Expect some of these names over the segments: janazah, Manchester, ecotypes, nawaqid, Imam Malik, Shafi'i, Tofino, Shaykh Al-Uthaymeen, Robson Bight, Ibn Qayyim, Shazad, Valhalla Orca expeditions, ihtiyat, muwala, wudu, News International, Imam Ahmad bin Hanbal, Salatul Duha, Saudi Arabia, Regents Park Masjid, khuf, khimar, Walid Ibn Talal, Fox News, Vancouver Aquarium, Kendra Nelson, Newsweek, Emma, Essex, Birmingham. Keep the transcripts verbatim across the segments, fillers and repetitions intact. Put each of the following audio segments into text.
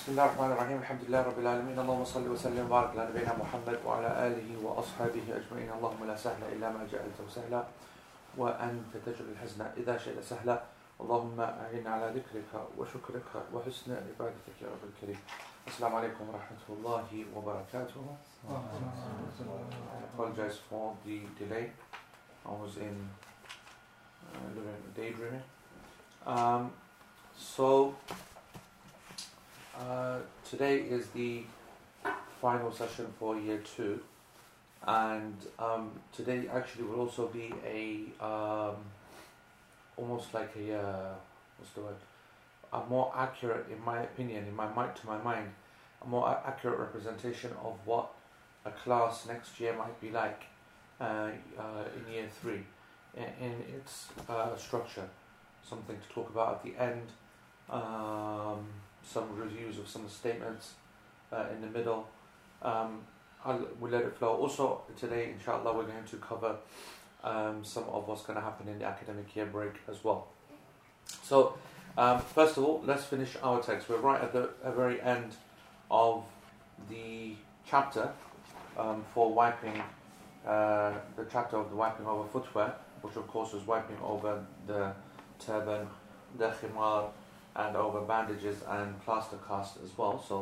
Bismillah ar-Rahman ar-Rahim, alhamdulillah rabbil alameen, Allahumma salli wa sallim wa barak ala nabiyyina Muhammad wa ala alihi wa ashabihi ajma'in, Allahumma la sahla illa ma ja'altahu sahla wa anta taj'alul hazna idha shi'ta sahla, Allahumma a'inna ala dhikrika wa shukrika wa husni ibadatika ya Rabbil Karim. Assalamu alaikum wa rahmatullahi wa barakatuh. I apologize for the delay. I was in uh, daydreaming. Um, so Uh, today is the final session for year two, and um, today actually will also be a um, almost like a uh, what's the word? A more accurate, in my opinion, in my mind, to my mind, a more accurate representation of what a class next year might be like uh, uh, in year three, in, in its uh, structure. Something to talk about at the end. Um, some reviews of some statements uh, in the middle. Um, I'll, we'll let it flow. Also today, inshallah, we're going to cover um, some of what's going to happen in the academic year break as well. So um, first of all, let's finish our text. We're right at the at very end of the chapter um, for wiping, uh, the chapter of the wiping over footwear, which of course is wiping over the turban, the khimar, and over bandages and plaster cast as well. So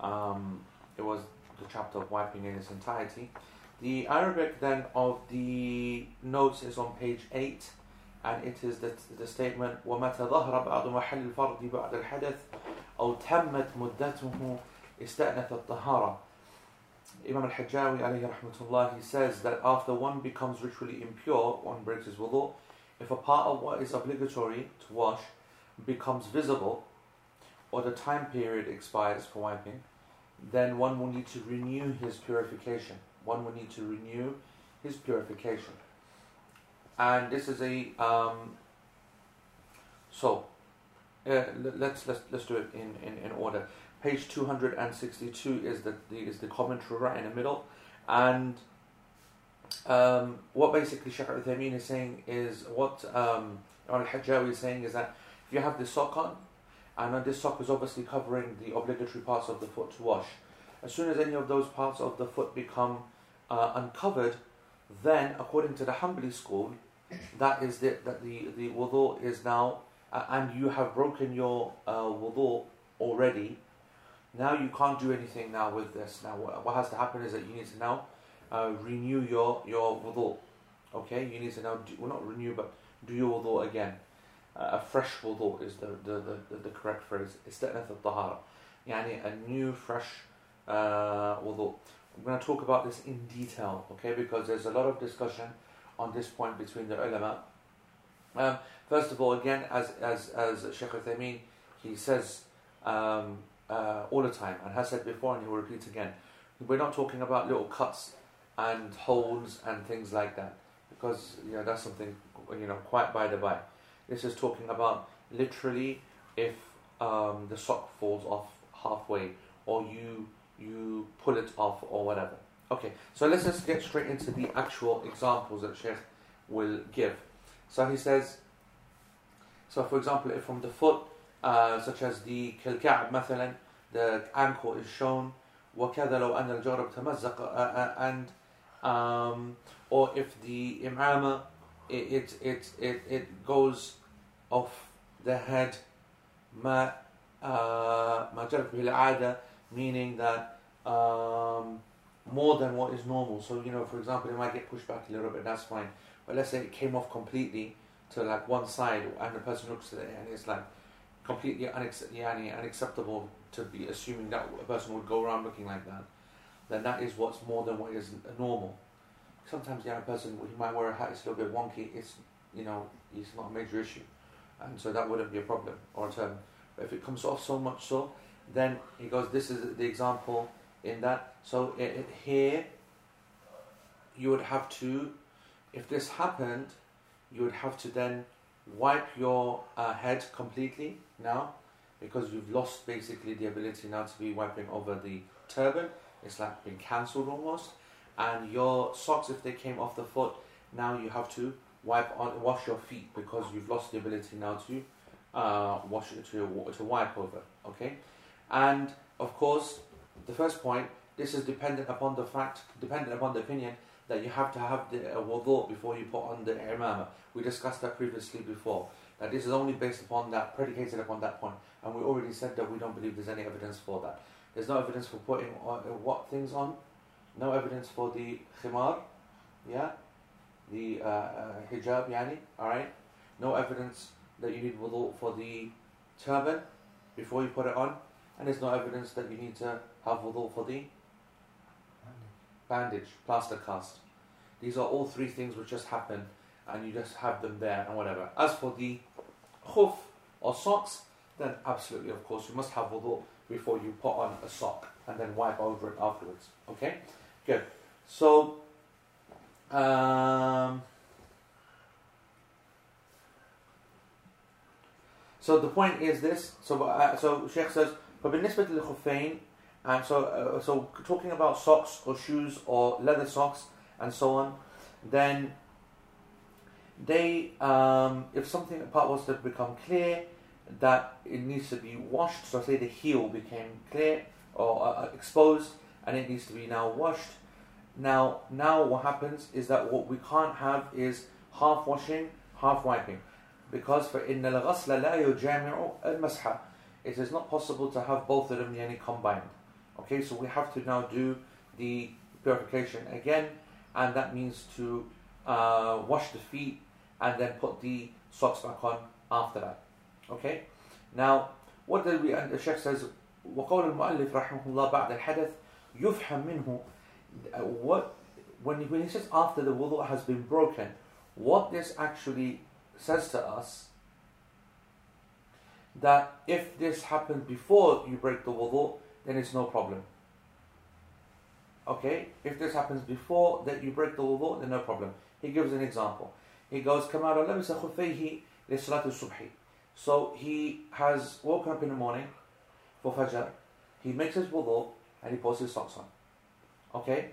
um, it was the chapter of wiping in its entirety. The Arabic then of the notes is on page eight, and it is the, the statement وَمَتَ ظَهْرَ بَعْضُ مَحَلِ الْفَرْضِ بَعْدَ الْحَدَثِ أَوْ تَمَّتْ مُدَّتُهُ إِسْتَأْنَثَ الطَّهَارَةِ. Imam Al-Hajjawi alayhi rahmatullah, he says that after one becomes ritually impure, one breaks his wudu, if a part of what is obligatory to wash becomes visible or the time period expires for wiping, then one will need to renew his purification. One will need to renew his purification. And this is a um, so uh, let's let's let's do it in, in, in order. Page two hundred sixty-two is the, the is the commentary right in the middle, and um, what basically Shaykh Al-Uthaymeen is saying is what um, Al-Hajjawi is saying is that if you have this sock on, and this sock is obviously covering the obligatory parts of the foot to wash, as soon as any of those parts of the foot become uh, uncovered, then according to the Hanbali school, that is the, that the, the wudu is now, uh, and you have broken your uh, wudu already, now you can't do anything now with this. Now what, what has to happen is that you need to now uh, renew your, your wudu. Okay, you need to now, do, well not renew, but do your wudu again. A fresh wudu is the, the, the, the correct phrase. Istanath al-tahara, yani a new, fresh uh, wudu. I'm going to talk about this in detail, okay? Because there's a lot of discussion on this point between the ulama. Um, first of all, again, as as as Shaykh Al-Uthaymeen, he says um, uh, all the time, and has said before, and he will repeat again. We're not talking about little cuts and holes and things like that, because you know that's something you know quite by the by. This is talking about literally if um, the sock falls off halfway, or you you pull it off, or whatever. Okay, so let's just get straight into the actual examples that Shaykh will give. So he says, so for example, if from the foot, uh, such as the kilka'ab, مثلا, the ankle is shown, وَكَذَا لَوْ أَنَّ الْجَارَبْ تَمَزَّقَ, and um, or if the imama, It it it it goes off the head, ma jarat bihi al-'ada, meaning that um, more than what is normal. So you know, for example, it might get pushed back a little bit. That's fine. But let's say it came off completely to like one side, and the person looks at it and it's like completely unac- yani, unacceptable to be assuming that a person would go around looking like that. Then that is what's more than what is normal. Sometimes the other person, he might wear a hat, it's a little bit wonky, it's, you know, it's not a major issue. And so that wouldn't be a problem or a term. But if it comes off so much so, then he goes, this is the example in that. So it, it, here, you would have to, if this happened, you would have to then wipe your uh, head completely now, because you've lost basically the ability now to be wiping over the turban. It's like been cancelled almost. And your socks, if they came off the foot, now you have to wipe on, wash your feet, because you've lost the ability now to uh, wash it to, to wipe over. Okay, And of course, the first point, this is dependent upon the fact, dependent upon the opinion that you have to have the wudu before you put on the imamah. We discussed that previously before, that this is only based upon that, predicated upon that point. And we already said that we don't believe there's any evidence for that. There's no evidence for putting on, uh, what things on? No evidence for the khimar, yeah? The uh, uh, hijab, yani, alright? No evidence that you need wudu for the turban before you put it on. And there's no evidence that you need to have wudu for the bandage, plaster cast. These are all three things which just happen and you just have them there and whatever. As for the khuf or socks, then absolutely, of course, you must have wudu before you put on a sock and then wipe over it afterwards. Okay? Good. So, um, so the point is this. So, uh, so Shaykh says, فَبِالنِّسْبَةِ لِلْخُفَّيْنِ. And so, uh, so talking about socks or shoes or leather socks and so on, then they, um, if something apart was to become clear, that it needs to be washed. So say the heel became clear or uh, exposed, and it needs to be now washed. Now, now what happens is that what we can't have is half washing, half wiping, because for إِنَّ الْغَسْلَ لَا يُجَامِعُ الْمَسْحَةِ, it is not possible to have both of them yani combined. Okay, so we have to now do the purification again, and that means to uh, wash the feet and then put the socks back on after that. Okay, now what did we, and the Shaykh says, وَقَوْلَ الْمُؤَلِّفِ رَحِمَهُ اللَّهُ بَعْدَ الْحَدَثِ يُفْحَمْ مِنْهُ. What, when he, when he says after the wudu has been broken, what this actually says to us, that if this happens before you break the wudu, then it's no problem. Okay, if this happens before that you break the wudu, then no problem. He gives an example. He goes, كَمَا رَوْ لَبِسَ خُفَيْهِ لِصَلَاةِ الصُّبْحِ. So he has woken up in the morning for Fajr, he makes his wudu and he puts his socks on. Okay?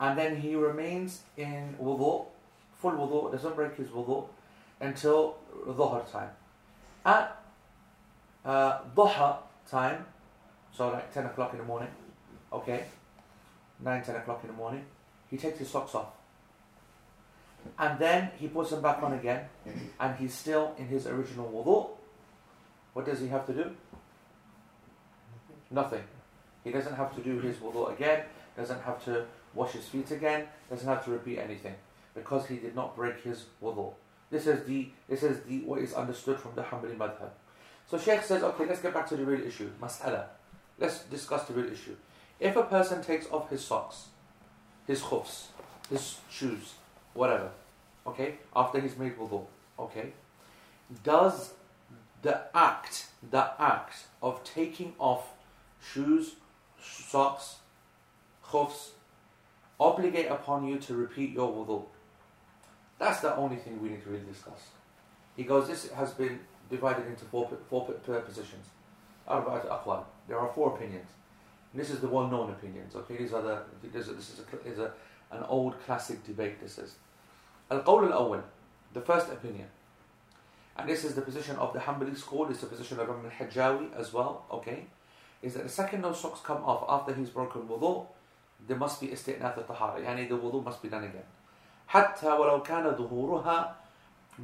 And then he remains in wudu, full wudu, doesn't break his wudu until Dhuhr time. At uh, Dhuhr time, so like ten o'clock in the morning, okay, nine, ten o'clock in the morning, he takes his socks off. And then he puts them back on again, and he's still in his original wudu. What does he have to do? Nothing. He doesn't have to do his wudu again, doesn't have to wash his feet again, doesn't have to repeat anything, because he did not break his wudu. This is the this is the what is understood from the Hanbali madhab. So Shaykh says, okay, let's get back to the real issue, mas'ala. Let's discuss the real issue. If a person takes off his socks, his khufs, his shoes, whatever, okay, after he's made wudu, okay, does the act, the act of taking off shoes, socks, khufs, obligate upon you to repeat your wudu? That's the only thing we need to really discuss. He goes, this has been divided into four, four positions. There are four opinions. And this is the well-known opinions, okay, these are the, this is a, is a an old classic debate, this is. Al-Qawl al-Awwal, the first opinion. And this is the position of the Hanbali school, it's the position of Al-Hajjawi as well, okay? Is that the second no socks come off after he's broken wudu, there must be isti'nath al-tahara, yani the wudu must be done again. حَتَّى وَلَوْ كَانَ ظُهُورُهَا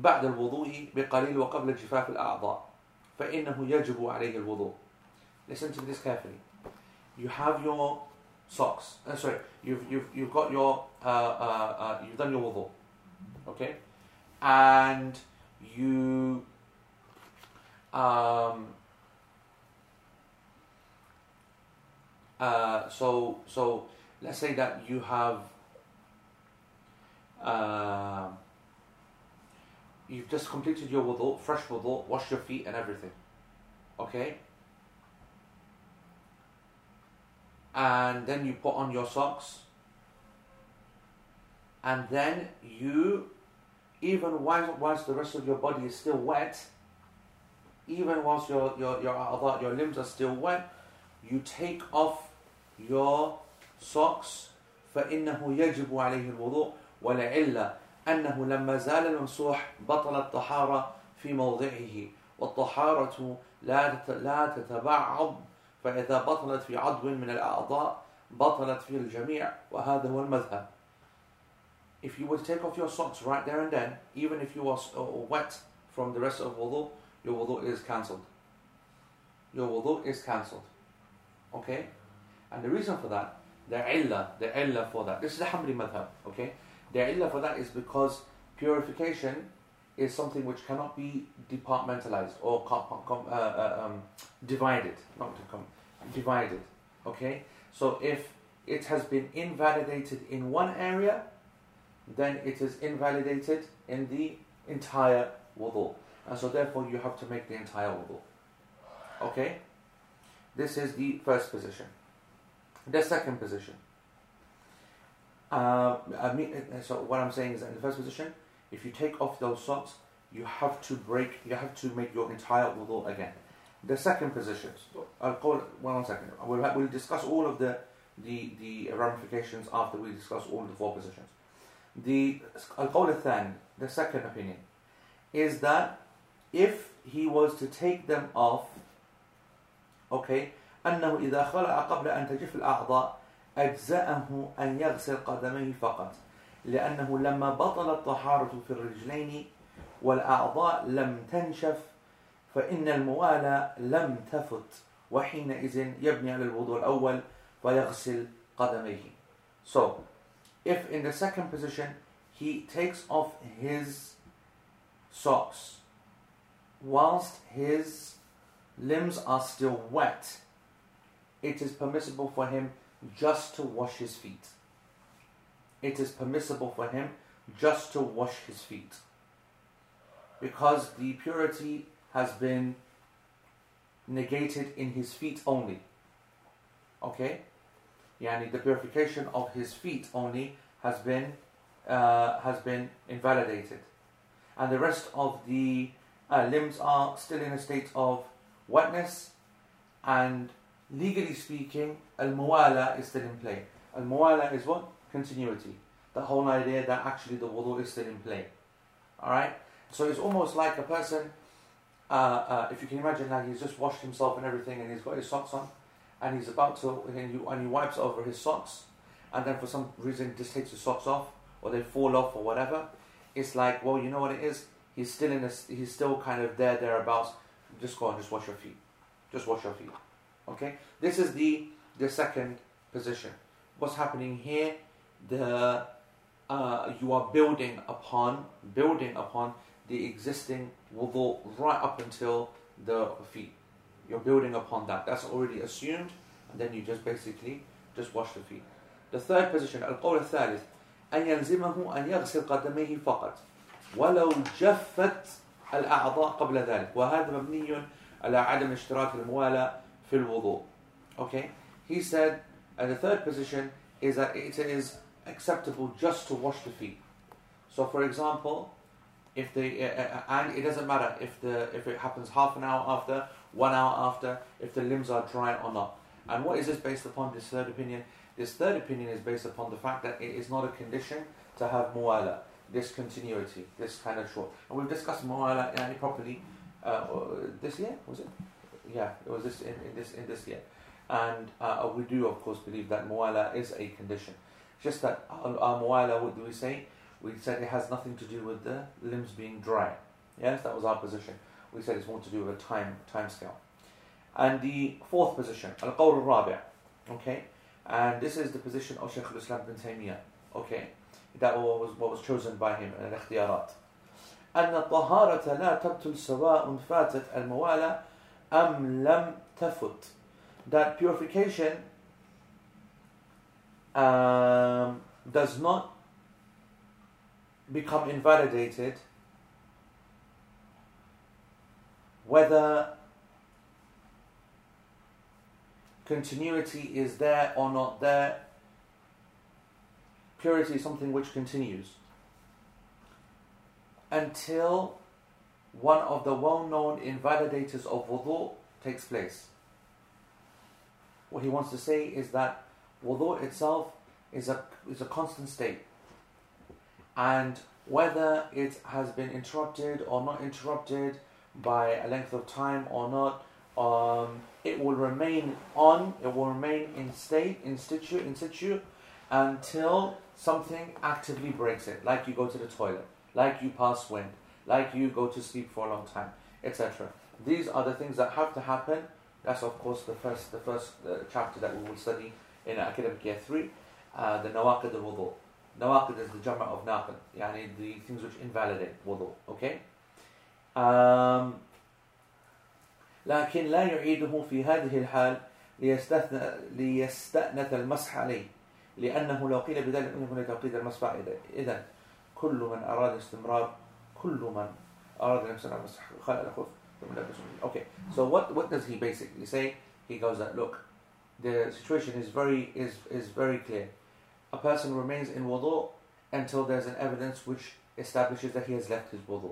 بَعْدَ الْوُضُوءِ بِقَلِيلٍ وَقَبْلَ جِفَافِ الْأَعْضَاءِ فَإِنَّهُ يَجِبُ عَلَيْهِ الْوُضُوءِ. Listen to this carefully. You have your socks. Uh, sorry, you've you've you've got your uh, uh, uh, you've done your wudu, okay, and you um uh so so let's say that you have uh, you've just completed your wudu, fresh wudu, wash your feet and everything, okay. And then you put on your socks, and then you, even whilst, whilst the rest of your body is still wet, even whilst your your your, your limbs are still wet, you take off your socks. فَإِنَّهُ يَجِبُ عَلَيْهِ الْوُضُوءُ وَلَعِلَّ أَنَّهُ لَمَّا زَالَ الْمَمْسُوحُ بَطَلَ الطَّهَارَةُ فِي مَوْضِعِهِ وَالطَّهَارَةُ لَا تَتَبَعَّضُ فإذا بطلت في عضو من الأعضاء بطلت في الجميع وهذا هو المذهب. If you were to take off your socks right there and then, even if you are wet from the rest of wudu, your wudu is cancelled. Your wudu is cancelled. Okay? And the reason for that, the illah, the illah for that, this is the Hanbali madhab, okay? The illah for that is because purification is something which cannot be departmentalized or com, com, uh, uh, um, divided, not to come, divided, okay? So if it has been invalidated in one area, then it is invalidated in the entire wudu. And so therefore you have to make the entire wudu. Okay? This is the first position. The second position. Uh, I mean, so what I'm saying is that in the first position, if you take off those socks, you have to break, you have to make your entire wudu again. The second position, I'll call it, one second, we'll, we'll discuss all of the, the, the ramifications after we discuss all the four positions. The Al-Qawl al-Thani, the second opinion, is that if he was to take them off, okay, أنه إذا خلع قبل أن تجف الأعضاء أجزأه أن يغسل قدميه فقط لأنه لما بطلت الطهارة في الرجلين والأعضاء لم تنشف فإن الموالى لم تفت وحينئذ يبني على الوضوء الأول ويغسل قدميه. So, if in the second position he takes off his socks whilst his limbs are still wet, it is permissible for him just to wash his feet. It is permissible for him just to wash his feet because the purity has been negated in his feet only. Okay? Yani the purification of his feet only has been uh, has been invalidated, and the rest of the uh, limbs are still in a state of wetness. And legally speaking, al-muwala is still in play. Al-muwala is what? Continuity. The whole idea that actually the wudu is still in play. All right. So it's almost like a person, uh, uh, if you can imagine, like he's just washed himself and everything, and he's got his socks on. And he's about to, and he, and he wipes over his socks, and then for some reason just takes his socks off, or they fall off, or whatever. It's like, well, you know what it is. He's still in a, he's still kind of there, thereabouts. Just go and just wash your feet. Just wash your feet. Okay. This is the the second position. What's happening here? The uh, you are building upon building upon the existing wudu right up until the feet. You're building upon that. That's already assumed, and then you just basically just wash the feet. The third position, القول الثالث أن يلزمه أن يغسل قدميه فقط ولو جفت الأعضاء قبل ذلك وهذا مبني على عدم اشتراك الموالى في الوضوء. Okay, he said, and the third position is that it is acceptable just to wash the feet. So, for example, if they uh, and it doesn't matter if the if it happens half an hour after, one hour after, if the limbs are dry or not. And what is this based upon, this third opinion? This third opinion is based upon the fact that it is not a condition to have muwala, this continuity, this kind of short. And we've discussed muwala yani properly uh, this year, was it? Yeah, it was this in, in this in this year. And uh, we do, of course, believe that muwala is a condition. It's just that our, our muwala, what do we say? We said it has nothing to do with the limbs being dry. Yes, that was our position. We said it's more to do with a time time scale. And the fourth position, al-qawl al-rabi', okay, and this is the position of Shaykh al-Islam bin Taymiyyah, okay, that was what was chosen by him in al-ikhtiyarat. أن الطهارة لا تبطل سواء فاتت الموالى أم لم تفت. That purification um, does not become invalidated whether continuity is there or not there. Purity is something which continues until one of the well-known invalidators of wudu takes place. What he wants to say is that wudu itself is a, is a constant state, and whether it has been interrupted or not interrupted by a length of time or not, um, it will remain on, it will remain in state, in situ, in situ, until something actively breaks it, like you go to the toilet, like you pass wind, like you go to sleep for a long time, et cetera. These are the things that have to happen. That's of course the first, the first uh, chapter that we will study in academic year three, uh, the nawaqid al-wudu. Nawaqid is the jama' of naqid, yani the things which invalidate wudu. Okay. Um, لكن لا يعيده في هذه الحال ليستأنث المسح عليه لأنه لو قيل بذلك إنه لتوقيد المسح عليه. إذن كل من أراد استمرار كل من أراد نفسه على المسح خلال الخوف. Okay, so what what does he basically say? He goes that look, the situation is very is is very clear. A person remains in wudu until there's an evidence which establishes that he has left his wudu.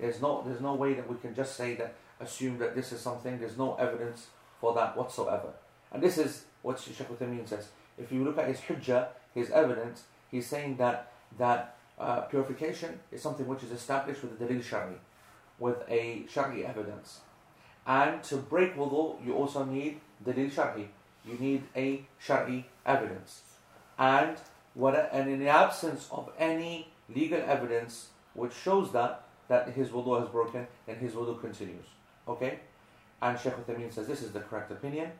There's no there's no way that we can just say that, assume that this is something. There's no evidence for that whatsoever. And this is what Shaykh Al-Uthaymeen says. If you look at his hujjah, his evidence, he's saying that that uh, purification is something which is established with the dalil shari, with a shari evidence. And to break wudu, you also need dalil shari. You need a shari evidence. And what a, and in the absence of any legal evidence which shows that, that his wudu has broken, then his wudu continues. Okay? And Shaykh Al-Uthaymeen says this is the correct opinion.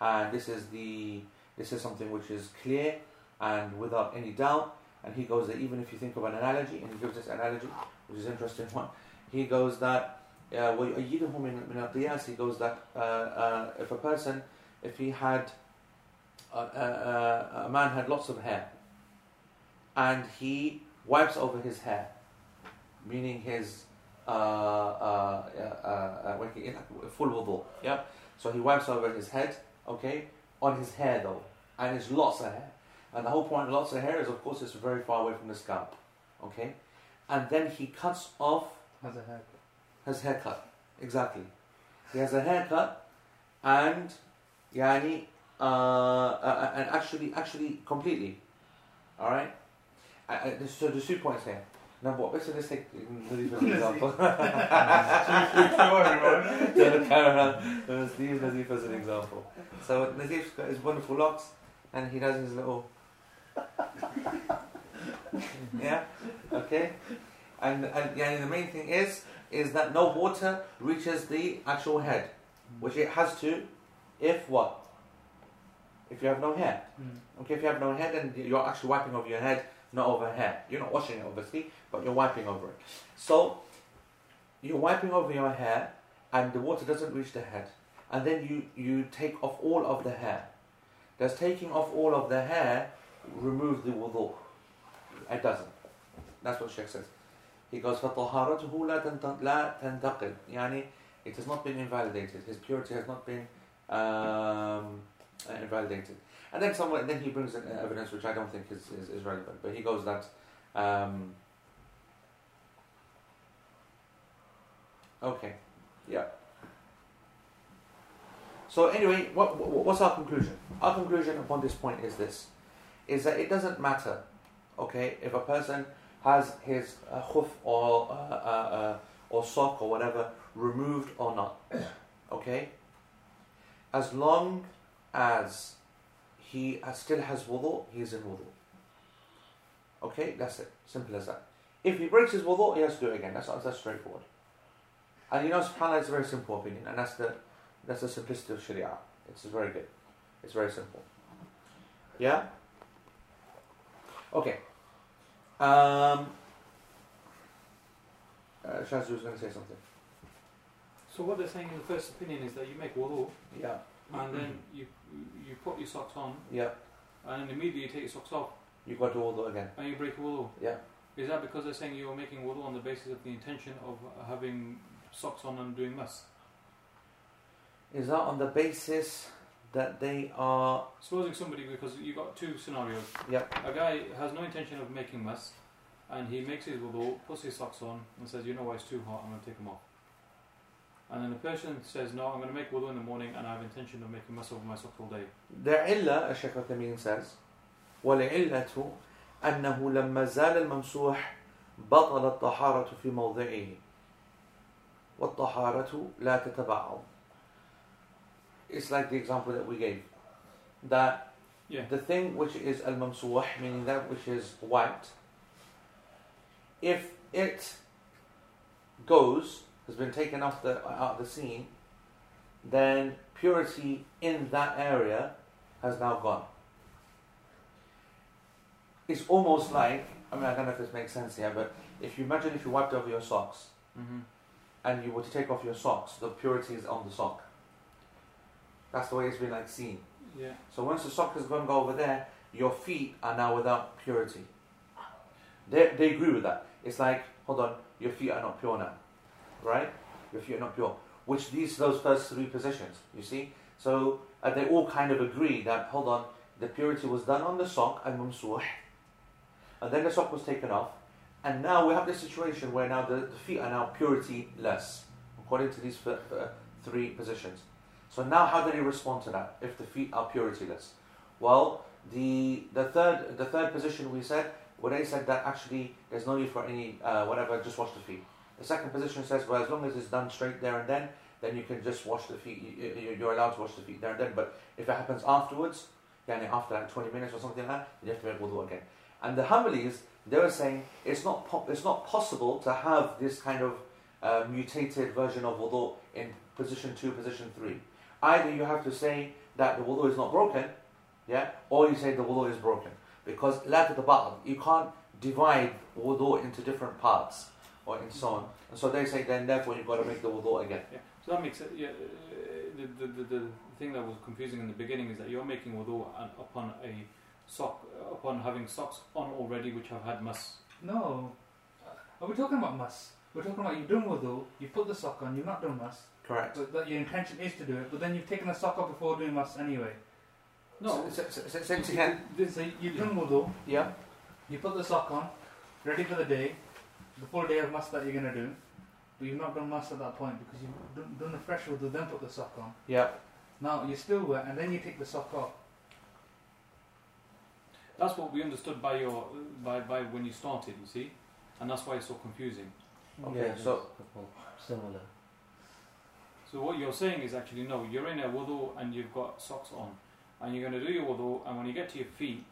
And this is the this is something which is clear and without any doubt. And he goes that even if you think of an analogy, and he gives this analogy, which is an interesting one. He goes that uh, he goes that uh, uh, if a person, if he had uh, uh, a man had lots of hair, and he wipes over his hair, meaning his uh, uh, uh, uh, he, full wudu, yeah. So he wipes over his head, okay, on his hair though, and it's lots of hair, and the whole point of lots of hair is of course it's very far away from the scalp, okay, and then he cuts off. Has a haircut. Has a haircut, exactly. He has a haircut, and yani, uh, uh, and actually, actually, completely. All right. Uh, uh, so there's two points here. Number one, basically, let's take an example. Let's leave Nazif as an example. So Nazif's got his wonderful locks, and he does his little. Yeah. Okay. And, and yeah, the main thing is is that no water reaches the actual head, which it has to, if what? If you have no hair. Mm. Okay, if you have no hair, then you're actually wiping over your head, not over hair. You're not washing it, obviously, but you're wiping over it. So, you're wiping over your hair, and the water doesn't reach the head. And then you, you take off all of the hair. Does taking off all of the hair remove the wudu? It doesn't. That's what Shaykh says. He goes, فَطَهَارَتُهُ لَا تَنْتَقِلْ يعني, it has not been invalidated. His purity has not been um, invalidated. And then someone, then he brings in evidence which I don't think is, is, is relevant. But he goes that, um, okay, yeah. So anyway, what, what what's our conclusion? Our conclusion upon this point is this, is that it doesn't matter, okay, if a person has his uh, khuf or uh, uh, uh, or sock or whatever removed or not, okay? As long as he still has wudu, he is in wudu. Okay, that's it. Simple as that. If he breaks his wudu, he has to do it again. That's that's straightforward. And you know, subhanAllah, it's a very simple opinion, and that's the that's the simplicity of Sharia. It's very good. It's very simple. Yeah. Okay. Um, uh, Shazia was going to say something. So what they're saying in the first opinion is that you make wudu, yeah, and then you you put your socks on, yeah, and then immediately you take your socks off. You go to wudu again, and you break wudu. Yeah, is that because they're saying you were making wudu on the basis of the intention of having socks on and doing masj? Is that on the basis that they are supposing somebody, because you got two scenarios. Yep. A guy has no intention of making masj, and he makes his wudu, puts his socks on, and says, "You know what? It's too hot. I'm going to take them off." And then the person says, "No, I'm going to make wudu in the morning, and I have intention of making masj over my socks all day." Their illah, as Shaykh Al-Uthaymeen says, وَلِعِلَّةُ أَنَّهُ لَمَّا زَالَ الْمَمْسُوحِ بَطَلَ الطَّهَارَةُ فِي مَوْضِعِهِ وَالطَّهَارَةُ لَا تَتَبَعَّضُ it's like the example that we gave, that yeah. the thing which is al-mamsuh, meaning that which is wiped, if it goes, has been taken off the, out of the scene, then purity in that area has now gone. It's almost like, I mean, I don't know if this makes sense here, but if you imagine if you wiped over your socks, mm-hmm. and you were to take off your socks, the purity is on the sock. That's the way it's been like seen. Yeah. So once the sock has gone over there, your feet are now without purity. They, they agree with that. It's like, hold on, your feet are not pure now, right? Your feet are not pure. Which leads to those first three positions, you see? So uh, they all kind of agree that, hold on, the purity was done on the sock, and mamsuh, and then the sock was taken off, and now we have this situation where now the, the feet are now purity-less, according to these uh, three positions. So now how do they respond to that, if the feet are purity-less? Well, the, the, third, the third position we said, where they said that actually there's no need for any, uh, whatever, just wash the feet. The second position says, well, as long as it's done straight there and then, then you can just wash the feet, you, you're allowed to wash the feet there and then, but if it happens afterwards, then after like twenty minutes or something like that, you have to make wudu again. And the Hanbalis, they were saying, it's not po it's not possible to have this kind of uh, mutated version of wudu in position two, position three. Either you have to say that the wudu is not broken, yeah, or you say the wudu is broken. Because la tatba'd, you can't divide wudu into different parts, or and so on. And so they say then therefore you've got to make the wudu again. Yeah. So that makes it, yeah, the, the, the, the thing that was confusing in the beginning is that you're making wudu upon a sock, upon having socks on already which have had mas. No, are we talking about mas? We're talking about you've done wudu, you've put the sock on, you've not done mas. Correct. But that your intention is to do it, but then you've taken the sock off before doing mas anyway. No, so, so, so, so, so, again. so you've done wudu, yeah. you put the sock on, ready for the day, the full day of mas that you're going to do, but you've not done mas at that point because you've done the fresh wudu, then put the sock on. Yeah. Now you're still wet and then you take the sock off. That's what we understood by your by, by when you started, you see, and that's why it's so confusing. Okay, yeah, so similar. So what you're saying is actually no, you're in a wudu and you've got socks on, and you're going to do your wudu, and when you get to your feet,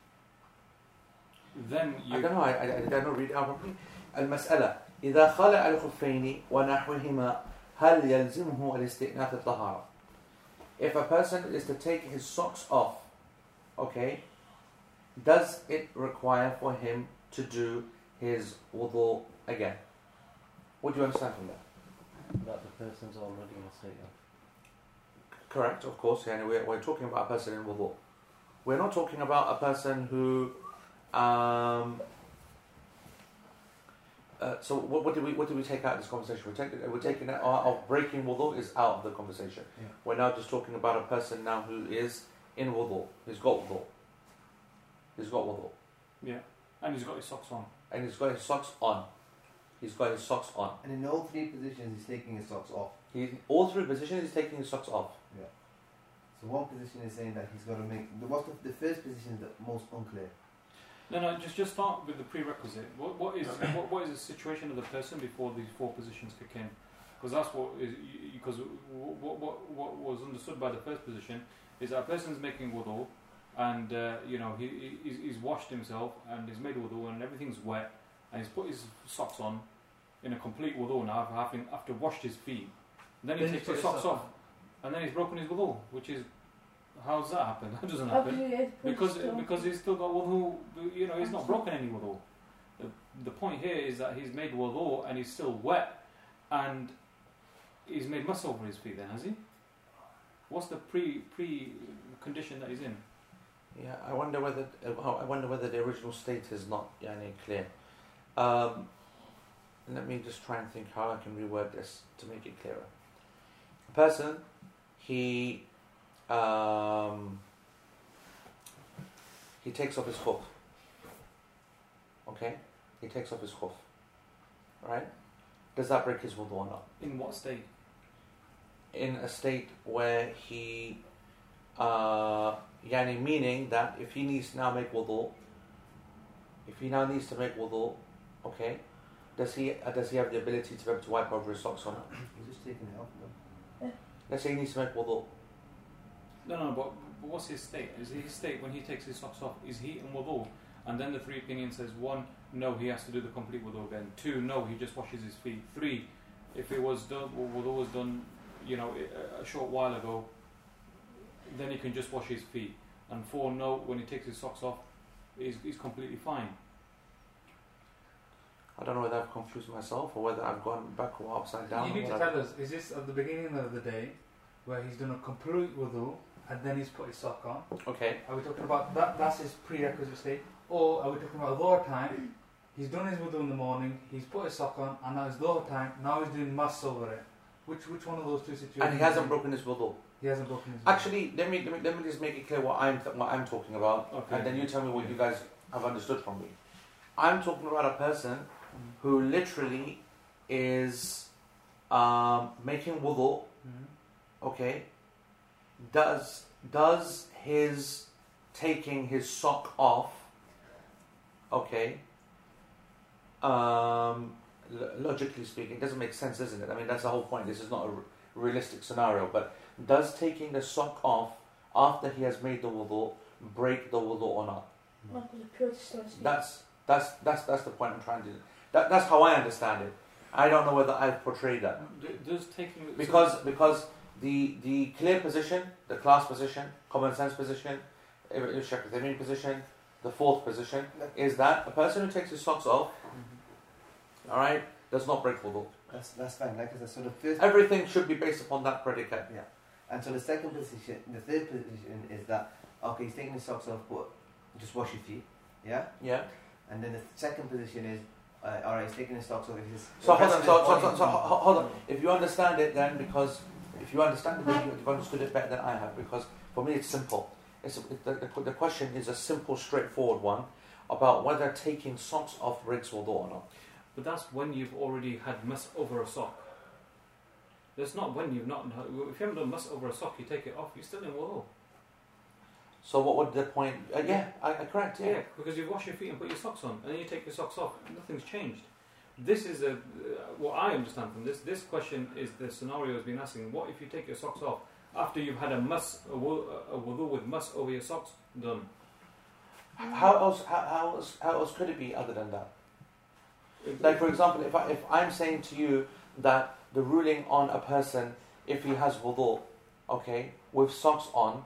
then you. I don't know. I, I, I don't know. Read out properly. المسألة إذا خلع الخفين ونحوهما هل يلزمه الاستئناف الطهارة؟ If a person is to take his socks off, okay. Does it require for him to do his wudu again? What do you understand from that? That the person's already in a state of. Correct, of course. Yeah, we're, we're talking about a person in wudu. We're not talking about a person who. Um, uh, so what, what did we what did we take out of this conversation? We're taking we're taking that our, our breaking wudu is out of the conversation. Yeah. We're now just talking about a person now who is in wudu. He's got wudu. He's got wudu. Yeah. And he's got his socks on. And he's got his socks on. He's got his socks on. And in all three positions, he's taking his socks off. He, all three positions, he's taking his socks off. Yeah. So one position is saying that he's got to make... What's the, the first position is the most unclear? No, no, just, just start with the prerequisite. What, what, is, what, what is the situation of the person before these four positions kick in? Because that's what is... Because what, what, what was understood by the first position is that a person's making wudu, and uh, you know he, he he's washed himself and he's made wudu and everything's wet and he's put his socks on in a complete wudu now after, after washed his feet. And then, then he takes his socks off and then he's broken his wudu, which is how's that happen? That doesn't happen because because he's still got wudu. You know he's not broken any wudu. The, the point here is that he's made wudu and he's still wet and he's made muss over his feet. Then has he? What's the pre pre condition that he's in? Yeah, I wonder whether uh, I wonder whether the original state is not yani, clear. Um, let me just try and think how I can reword this to make it clearer. A person, he um, he takes off his khuf. Okay, he takes off his khuf. Right? Does that break his wudu or not? In what state? In a state where he. Uh, Yani meaning that if he needs to now make wudu, if he now needs to make wudu, okay, does he uh, does he have the ability to be able to wipe over his socks or not? He's just taking it off. Though. Let's say he needs to make wudu. No, no, but, but what's his state? Is his state when he takes his socks off, is he in wudu? And then the three opinion says, one, no, he has to do the complete wudu again. Two, no, he just washes his feet. Three, if it was done, wudu was done, you know, a short while ago, then he can just wash his feet. And four, no, when he takes his socks off, he's, he's completely fine. I don't know whether I've confused myself or whether I've gone back or upside down. You need to tell I've... us, is this at the beginning of the day where he's done a complete wudu and then he's put his sock on? Okay. Are we talking about that? That's his prerequisite state? Or are we talking about dhuhr time? He's done his wudu in the morning, he's put his sock on, and now it's dhuhr time, now he's doing mass over it. Which, which one of those two situations? And he hasn't broken his wudu. He hasn't broken his wudu. Actually, let me, let me, let me just make it clear what I'm, th what I'm talking about, okay. And then you tell me what you guys have understood from me. I'm talking about a person who literally is um, making wudu, mm-hmm. okay, does does his taking his sock off, okay, um, logically speaking, it doesn't make sense, doesn't it? I mean, that's the whole point. This is not a r realistic scenario, but does taking the sock off after he has made the wudu break the wudu or not? Mm-hmm. That's that's that's that's the point I'm trying to do. That, that's how I understand it. I don't know whether I've portrayed that. Does taking because because the the clear position, the class position, common sense position, Shaykh Al-Uthaymeen position, the fourth position is that a person who takes his socks off, mm-hmm. all right, does not break wudu. That's that's fine. Like I said, so the first everything should be based upon that predicate. Yeah, and so the second position, the third position is that okay, he's taking his socks off, but just wash your feet. Yeah. Yeah. And then the second position is. Uh, Alright, he's taking his socks off. His so hold on, so, so, so, so hold on. If you understand it, then because if you understand it, you've understood it better than I have. Because for me, it's simple. It's a, the, the, the question is a simple, straightforward one about whether taking socks off breaks wudu or not. But that's when you've already had mess over a sock. That's not when you've not. If you haven't done mess over a sock, you take it off. You're still in wudu. So what would the point... Uh, yeah, I, I correct, yeah. yeah. Because you wash your feet and put your socks on, and then you take your socks off, nothing's changed. This is a... Uh, what I understand from this, this question is the scenario has been asking, what if you take your socks off after you've had a muss, a wudu with muss over your socks done? How else, how, how, else, how else could it be other than that? If, like, for example, if, I, if I'm saying to you that the ruling on a person, if he has wudu, okay, with socks on,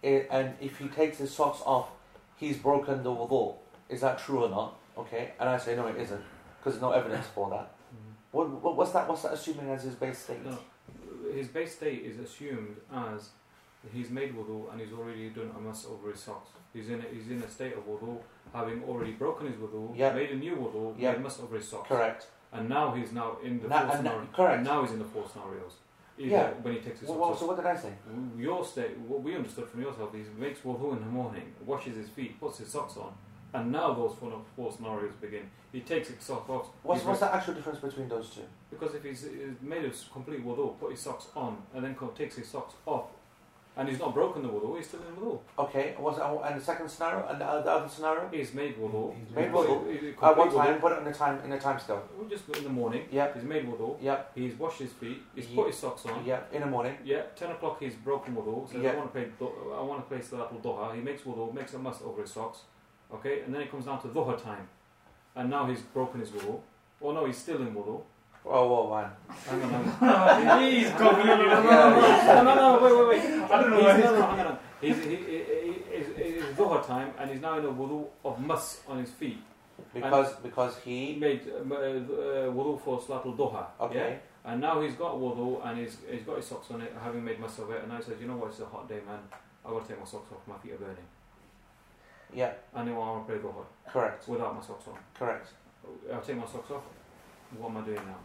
It, and if he takes his socks off, he's broken the wudu. Is that true or not? Okay, and I say no, it isn't, because there's no evidence for that. Mm-hmm. what, what, what's that? What's that assuming as his base state? No, his base state is assumed as he's made wudu and he's already done a mas over his socks. He's in a, he's in a state of wudu, having already broken his wudu, yep. made a new wudu, yep. made mas over his socks. Correct. And now he's now in the now, four scenarios. Correct. And now he's in the four scenarios. Either yeah. When he takes his well, socks well, so what did I say? Your state, what we understood from yourself is he makes wudu in the morning, washes his feet, puts his socks on, and now those four scenarios begin. He takes his socks off. What's, what's the actual difference between those two? Because if he's, he's made a complete wudu, put his socks on, and then takes his socks off, and he's not broken the wudu, he's still in wudu. Okay, what's, and the second scenario, and the other scenario? He's made wudu. He's made wudu. At what time? Put it in a time, in a time scale. Just in the morning. Yeah. He's made wudu. Yeah. He's washed his feet. He's yeah. put his socks on. Yeah. In the morning. Yeah. Ten o'clock. He's broken wudu. So yeah. I want to play. I want to play Salatul Duha. He makes wudu, makes a must over his socks. Okay, and then it comes down to dhuhr time, and now he's broken his wudu. Oh no, he's still in wudu. Oh, well, man. Hang on, hang on. He's gone. No, no, no, wait, wait, wait. I don't know where he's gone. Hang on. He's, he, he, he, he, it's dhuhr time and he's now in a wudu of mas on his feet. Because and because he... made uh, uh, wudu for Salatul Duha. Okay. Yeah? And now he's got wudu and he's, he's got his socks on it, having made mas of it. And now he says, you know what, it's a hot day, man. I've got to take my socks off. My feet are burning. Yeah. And then I want to play dhuhr. Correct. Without my socks on. Correct. I'll take my socks off. What am I doing now?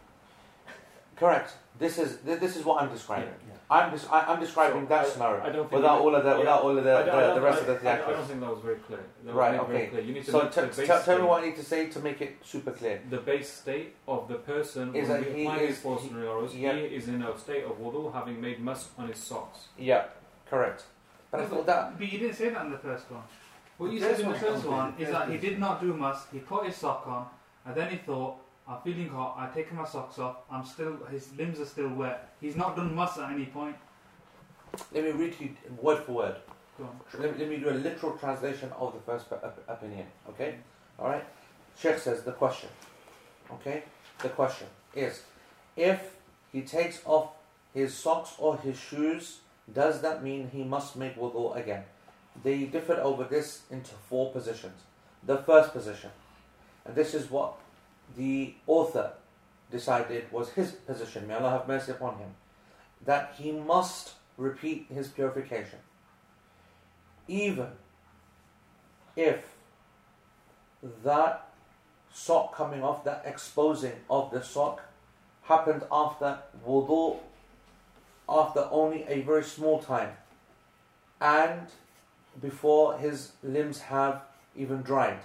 Correct. This is th this is what I'm describing. Yeah, yeah. I'm des I, I'm describing so that I, scenario I don't think without all of the yeah. without all of the the, the rest I, of the theatrics. I don't think that was very clear. That right. Okay. Very clear. You need to so tell state. me what I need to say to make it super clear. The base state of the person is that he is four scenarios. He, yeah. he is in a state of wudu, having made must on his socks. Yeah. Correct. But no, I thought that. But you didn't say that in the first one. What you said in the first one is that he did not do must. He put his sock on, and then he thought. I'm feeling hot, I've taken my socks off, I'm still, his limbs are still wet. He's not done muss at any point. Let me read to you word for word. Go on. Let, let me do a literal translation of the first opinion. Okay? Alright? Shaykh says the question. Okay? The question is, if he takes off his socks or his shoes, does that mean he must make wudu again? They differed over this into four positions. The first position, and this is what the author decided was his position, may Allah have mercy upon him, that he must repeat his purification, even if that sock coming off, that exposing of the sock, happened after wudu, after only a very small time, and before his limbs have even dried.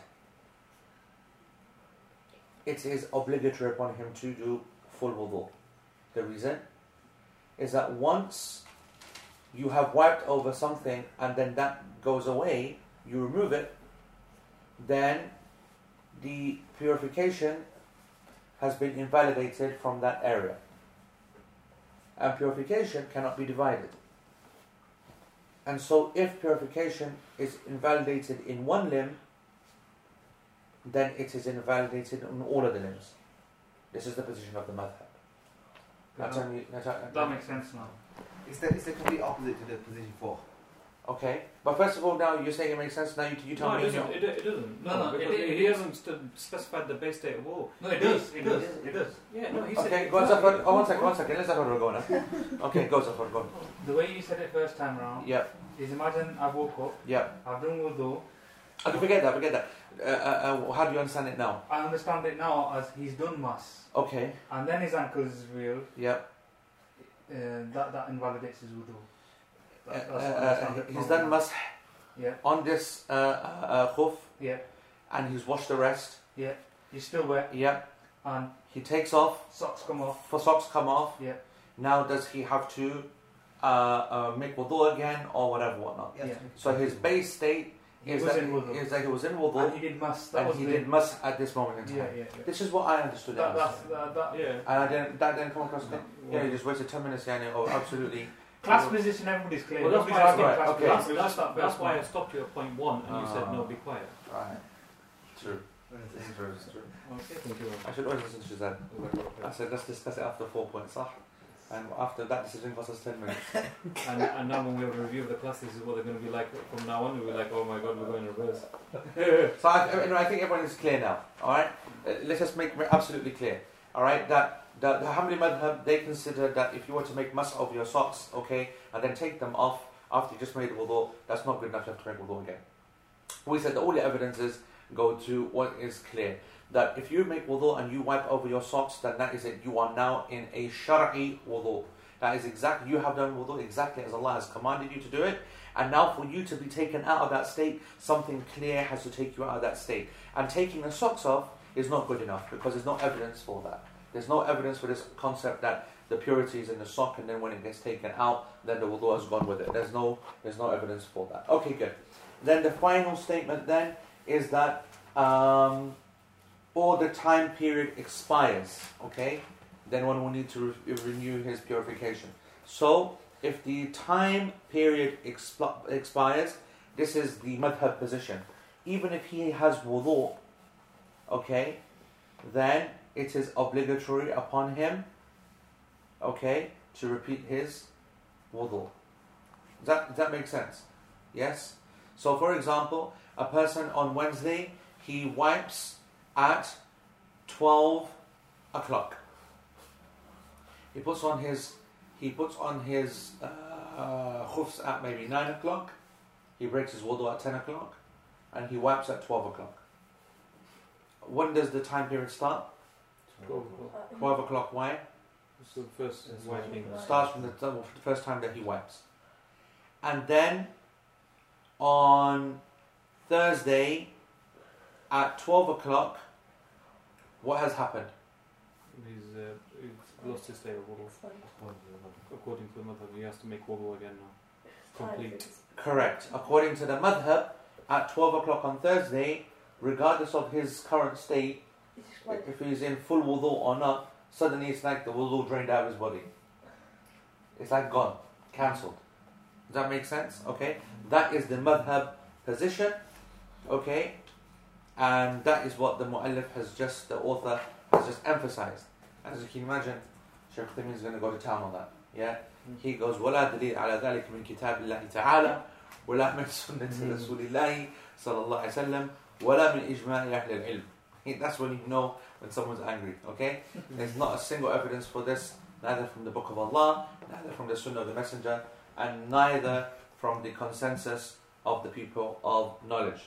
It is obligatory upon him to do full wudu. The reason is that once you have wiped over something and then that goes away, you remove it, then the purification has been invalidated from that area. And purification cannot be divided. And so if purification is invalidated in one limb, then it is invalidated on all of the limbs. This is the position of the madhab. Not no, only, not, that not, makes sense now. It's the, it's the complete opposite to the position four. Okay, but first of all, now you're saying it makes sense. Now you, you tell no, me it doesn't. It, it doesn't. No, no, no it, it, he hasn't specified the base date at all. No, it does. It does. It does. Yeah, no, he said. Okay, go Zafar. Oh, one second, one second. Let's have a go now. Okay, go Zafar. Go. The way you said it first time round. Yeah. Is imagine I've woke up. Yeah. I've done wudu. Okay, forget that. Forget that. Uh, uh, uh, how do you understand it now? I understand it now as he's done mass. Okay. And then his ankles is real. Yeah. Uh, that that invalidates his wudu. Uh, uh, he's done masah yeah. on this uh, uh, khuf, yeah. and he's washed the rest. Yeah, he's still wet. Yeah, and he takes off. Socks come off. For socks come off. Yeah. Now does he have to uh, uh, make wudu again or whatever, whatnot? Yeah. yeah. So his base state he is, that he, is that he was in wudu and he did masah. That and was he the... did masah at this moment in time. Yeah, yeah, yeah. This is what I understood. That, that, that, that yeah. And I didn't. That didn't come across. No. Yeah, yeah, you just waited ten minutes, yeah, and oh, absolutely. Class well, position, everybody's clear. Well, that's, that's, right. class okay. class, that's, that's, that's why I stopped you at point one and uh, you said, no, be quiet. Right. True. This is true. It's true. Okay. I should always listen to Shazad. I said, let's discuss it after four points. And after that decision cost us ten minutes. and, and now when we have a review of the class, this is what they're going to be like from now on. We'll be like, oh my God, we're going in reverse. So I, you know, I think everyone is clear now. All right? Uh, let's just make absolutely clear. All right? That... The, the Hanbali madhab, they consider that if you were to make masah of your socks, okay, and then take them off after you just made wudu, that's not good enough, you have to make wudu again. We said that all the evidences go to what is clear. That if you make wudu and you wipe over your socks, then that is it. You are now in a shar'i wudu. That is exactly, you have done wudu exactly as Allah has commanded you to do it. And now for you to be taken out of that state, something clear has to take you out of that state. And taking the socks off is not good enough because there's no evidence for that. There's no evidence for this concept that the purity is in the sock and then when it gets taken out, then the wudu has gone with it. There's no, there's no evidence for that. Okay, good. Then the final statement then is that um, or the time period expires, okay? Then one will need to re renew his purification. So if the time period exp expires, this is the madhab position. Even if he has wudu, okay, then it is obligatory upon him, okay, to repeat his wudu. Does that, does that make sense? Yes? So for example, a person on Wednesday, he wipes at twelve o'clock. He puts on his, he puts on his uh, khufs at maybe nine o'clock. He breaks his wudu at ten o'clock. And he wipes at twelve o'clock. When does the time period start? twelve o'clock, why? It's the first wiping. Starts from the first time that he wipes. And then on Thursday at twelve o'clock, what has happened? He's, uh, he's lost his day of wudu. According to the madhab, he has to make wudu again now. Complete. Correct. According to the madhab, at twelve o'clock on Thursday, regardless of his current state, if he's in full wudu or not, suddenly it's like the wudu drained out of his body. It's like gone, cancelled. Does that make sense? Okay, that is the madhab position. Okay, and that is what the mu'allif has just, the author has just emphasized. As you can imagine, Shaykh Al-Uthaymeen is going to go to town on that. Yeah, he goes, وَلَا دَلِيلَ عَلَى ذَلِكَ مِنْ كِتَابِ اللَّهِ تَعَالَى وَلَا مِنْ سُنَّةِ رَسُولِ اللَّهِ صَلَى اللَّهِ عَلَيْهِ وَسَلَّمَ وَلَا مِنْ إِجْمَاعِ أَهْلِ الْعِلْمِ. That's when you know when someone's angry, okay? There's not a single evidence for this, neither from the Book of Allah, neither from the Sunnah of the Messenger, and neither from the consensus of the people of knowledge,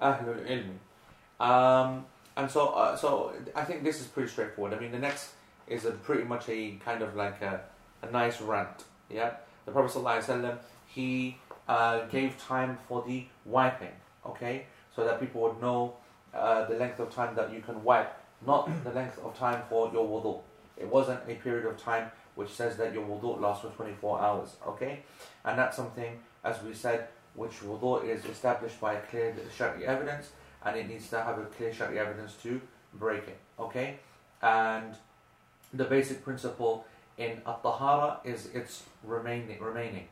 Ahlul Ilmi. Um, and so, uh, so I think this is pretty straightforward. I mean, the next is a pretty much a kind of like a, a nice rant, yeah? The Prophet ﷺ, he uh, gave time for the wiping, okay? So that people would know Uh, the length of time that you can wipe, not the length of time for your wudu. It wasn't a period of time which says that your wudu lasts for twenty-four hours, okay? And that's something, as we said, which wudu is established by clear Shari'i evidence, and it needs to have a clear Shari'i evidence to break it, okay? And the basic principle in at-tahara is its remaining, remaining,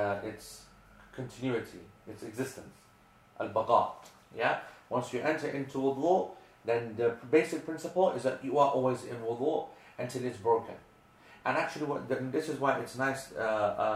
uh, its continuity, its existence, al-baqa, yeah? Once you enter into wudu, then the basic principle is that you are always in wudu until it's broken. And actually, what the, this is why it's nice uh, uh,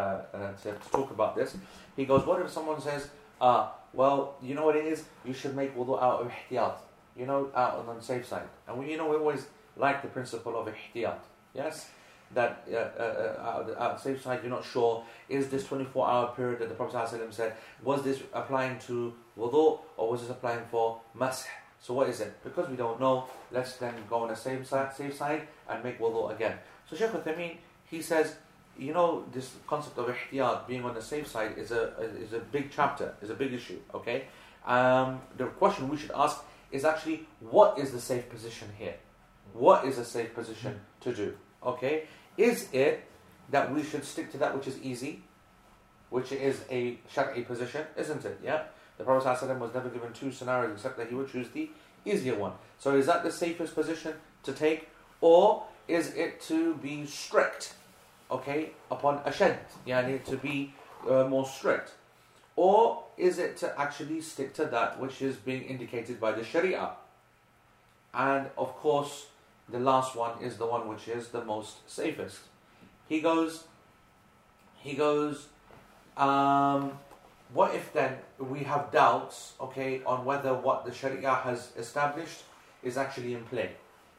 uh, to, to talk about this. He goes, what if someone says, uh, well, you know what it is? You should make wudu out of ihtiyat, you know, out on the unsafe side. And we, you know, we always like the principle of ihtiyat, yes? That uh, uh, out of the out of safe side, you're not sure, is this twenty-four hour period that the Prophet ﷺ said, was this applying to wudu or was this applying for masih? So what is it? Because we don't know, let's then go on the same side, safe side and make wudu again. So Shaykh Al-Uthaymeen, he says, you know, this concept of ihtiyat, being on the safe side, is a is a big chapter, is a big issue, okay? Um, the question we should ask is actually, what is the safe position here? What is a safe position to do? Okay, is it that we should stick to that which is easy, which is a Shari'i position, isn't it? Yeah, the Prophet ﷺ was never given two scenarios except that he would choose the easier one. So is that the safest position to take, or is it to be strict, okay, upon ashadd, yani to be uh, more strict? Or is it to actually stick to that which is being indicated by the Sharia? And of course, the last one is the one which is the most safest. He goes, he goes, um, what if then we have doubts, okay, on whether what the Sharia has established is actually in play?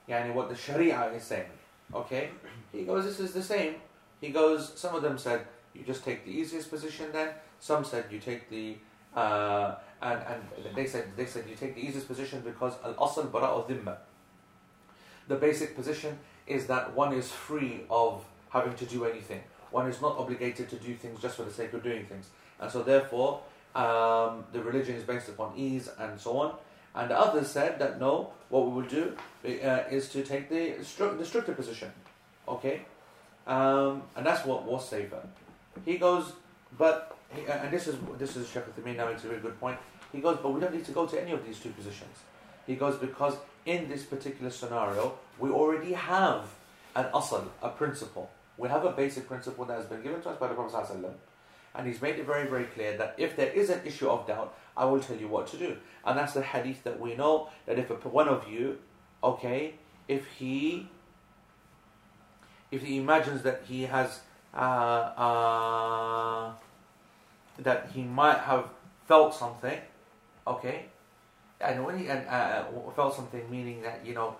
Yani what the Sharia is saying, okay? He goes, this is the same. He goes, some of them said, you just take the easiest position then. Some said you take the, uh, and, and they said, they said you take the easiest position because al-asl bara'u dhimma. The basic position is that one is free of having to do anything. One is not obligated to do things just for the sake of doing things. And so therefore, um, the religion is based upon ease and so on. And the others said that no, what we will do uh, is to take the, stri the stricter position. Okay? Um, and that's what was safer. He goes, but, he, and this is, this is Shaykh Al-Uthaymeen now makes a really good point. He goes, but we don't need to go to any of these two positions. He goes, because in this particular scenario, we already have an asal, a principle. We have a basic principle that has been given to us by the Prophet ﷺ. And he's made it very, very clear that if there is an issue of doubt, I will tell you what to do. And that's the hadith that we know, that if one of you, okay, if he if he imagines that he has, uh, uh, that he might have felt something, okay, and when he and, uh, felt something, meaning that, you know,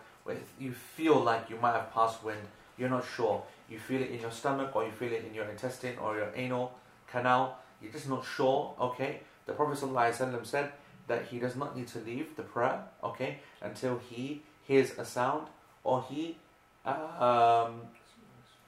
you feel like you might have passed wind, you're not sure. You feel it in your stomach, or you feel it in your intestine or your anal canal. You're just not sure, okay? The Prophet ﷺ said that he does not need to leave the prayer, okay, until he hears a sound, or he uh, um,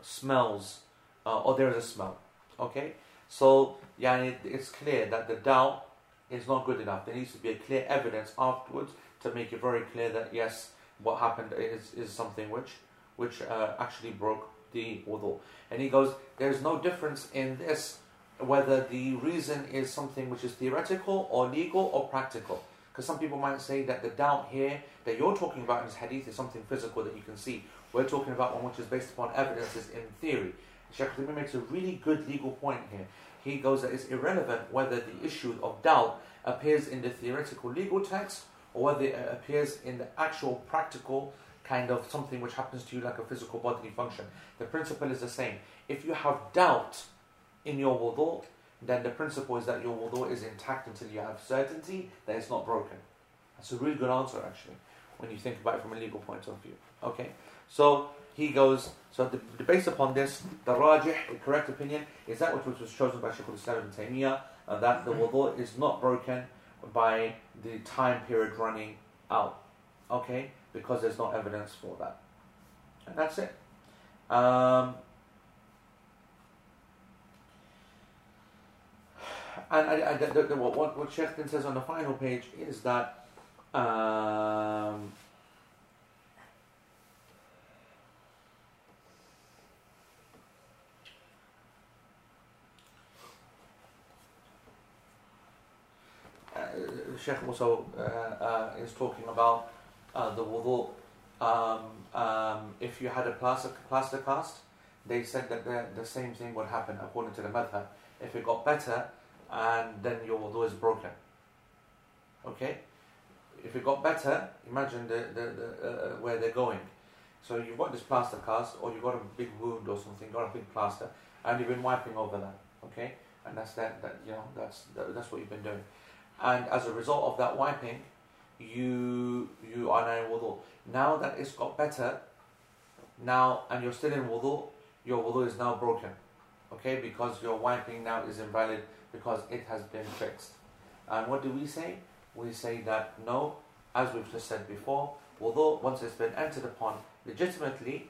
smells, uh, or there is a smell, okay? So, yeah, it, it's clear that the doubt, it's not good enough. There needs to be a clear evidence afterwards to make it very clear that yes, what happened is, is something which which uh, actually broke the wudu. And he goes, there's no difference in this whether the reason is something which is theoretical or legal or practical. Because some people might say that the doubt here that you're talking about in this hadith is something physical that you can see. We're talking about one which is based upon evidences in theory. Shaykh Al-Uthaymeen makes a really good legal point here. He goes that it's irrelevant whether the issue of doubt appears in the theoretical legal text or whether it appears in the actual practical kind of something which happens to you like a physical bodily function. The principle is the same. If you have doubt in your wudu, then the principle is that your wudu is intact until you have certainty that it's not broken. That's a really good answer actually, when you think about it from a legal point of view. Okay, so he goes, so the, the based upon this, the rajih, the correct opinion, is that which was chosen by Shaykh al-Islam Ibn Taymiyyah, uh, that the wudu is not broken by the time period running out. Okay, because there's no evidence for that. And that's it. Um, and I, I, the, the, what, what Shaykh then says on the final page is that um, Shaykh also uh, uh, is talking about uh, the wudu. Um, um, if you had a plaster, plaster cast, they said that the, the same thing would happen according to the madhab. If it got better, and then your wudu is broken. Okay? If it got better, imagine the, the, the, uh, where they're going. So you've got this plaster cast, or you've got a big wound or something, got a big plaster, and you've been wiping over that. Okay? And that's that, that you know, that's that, that's what you've been doing. And as a result of that wiping, you you are now in wudu. Now that it's got better, now and you're still in wudu, your wudu is now broken. Okay, because your wiping now is invalid because it has been fixed. And what do we say? We say that no, as we've just said before, wudu, once it's been entered upon legitimately,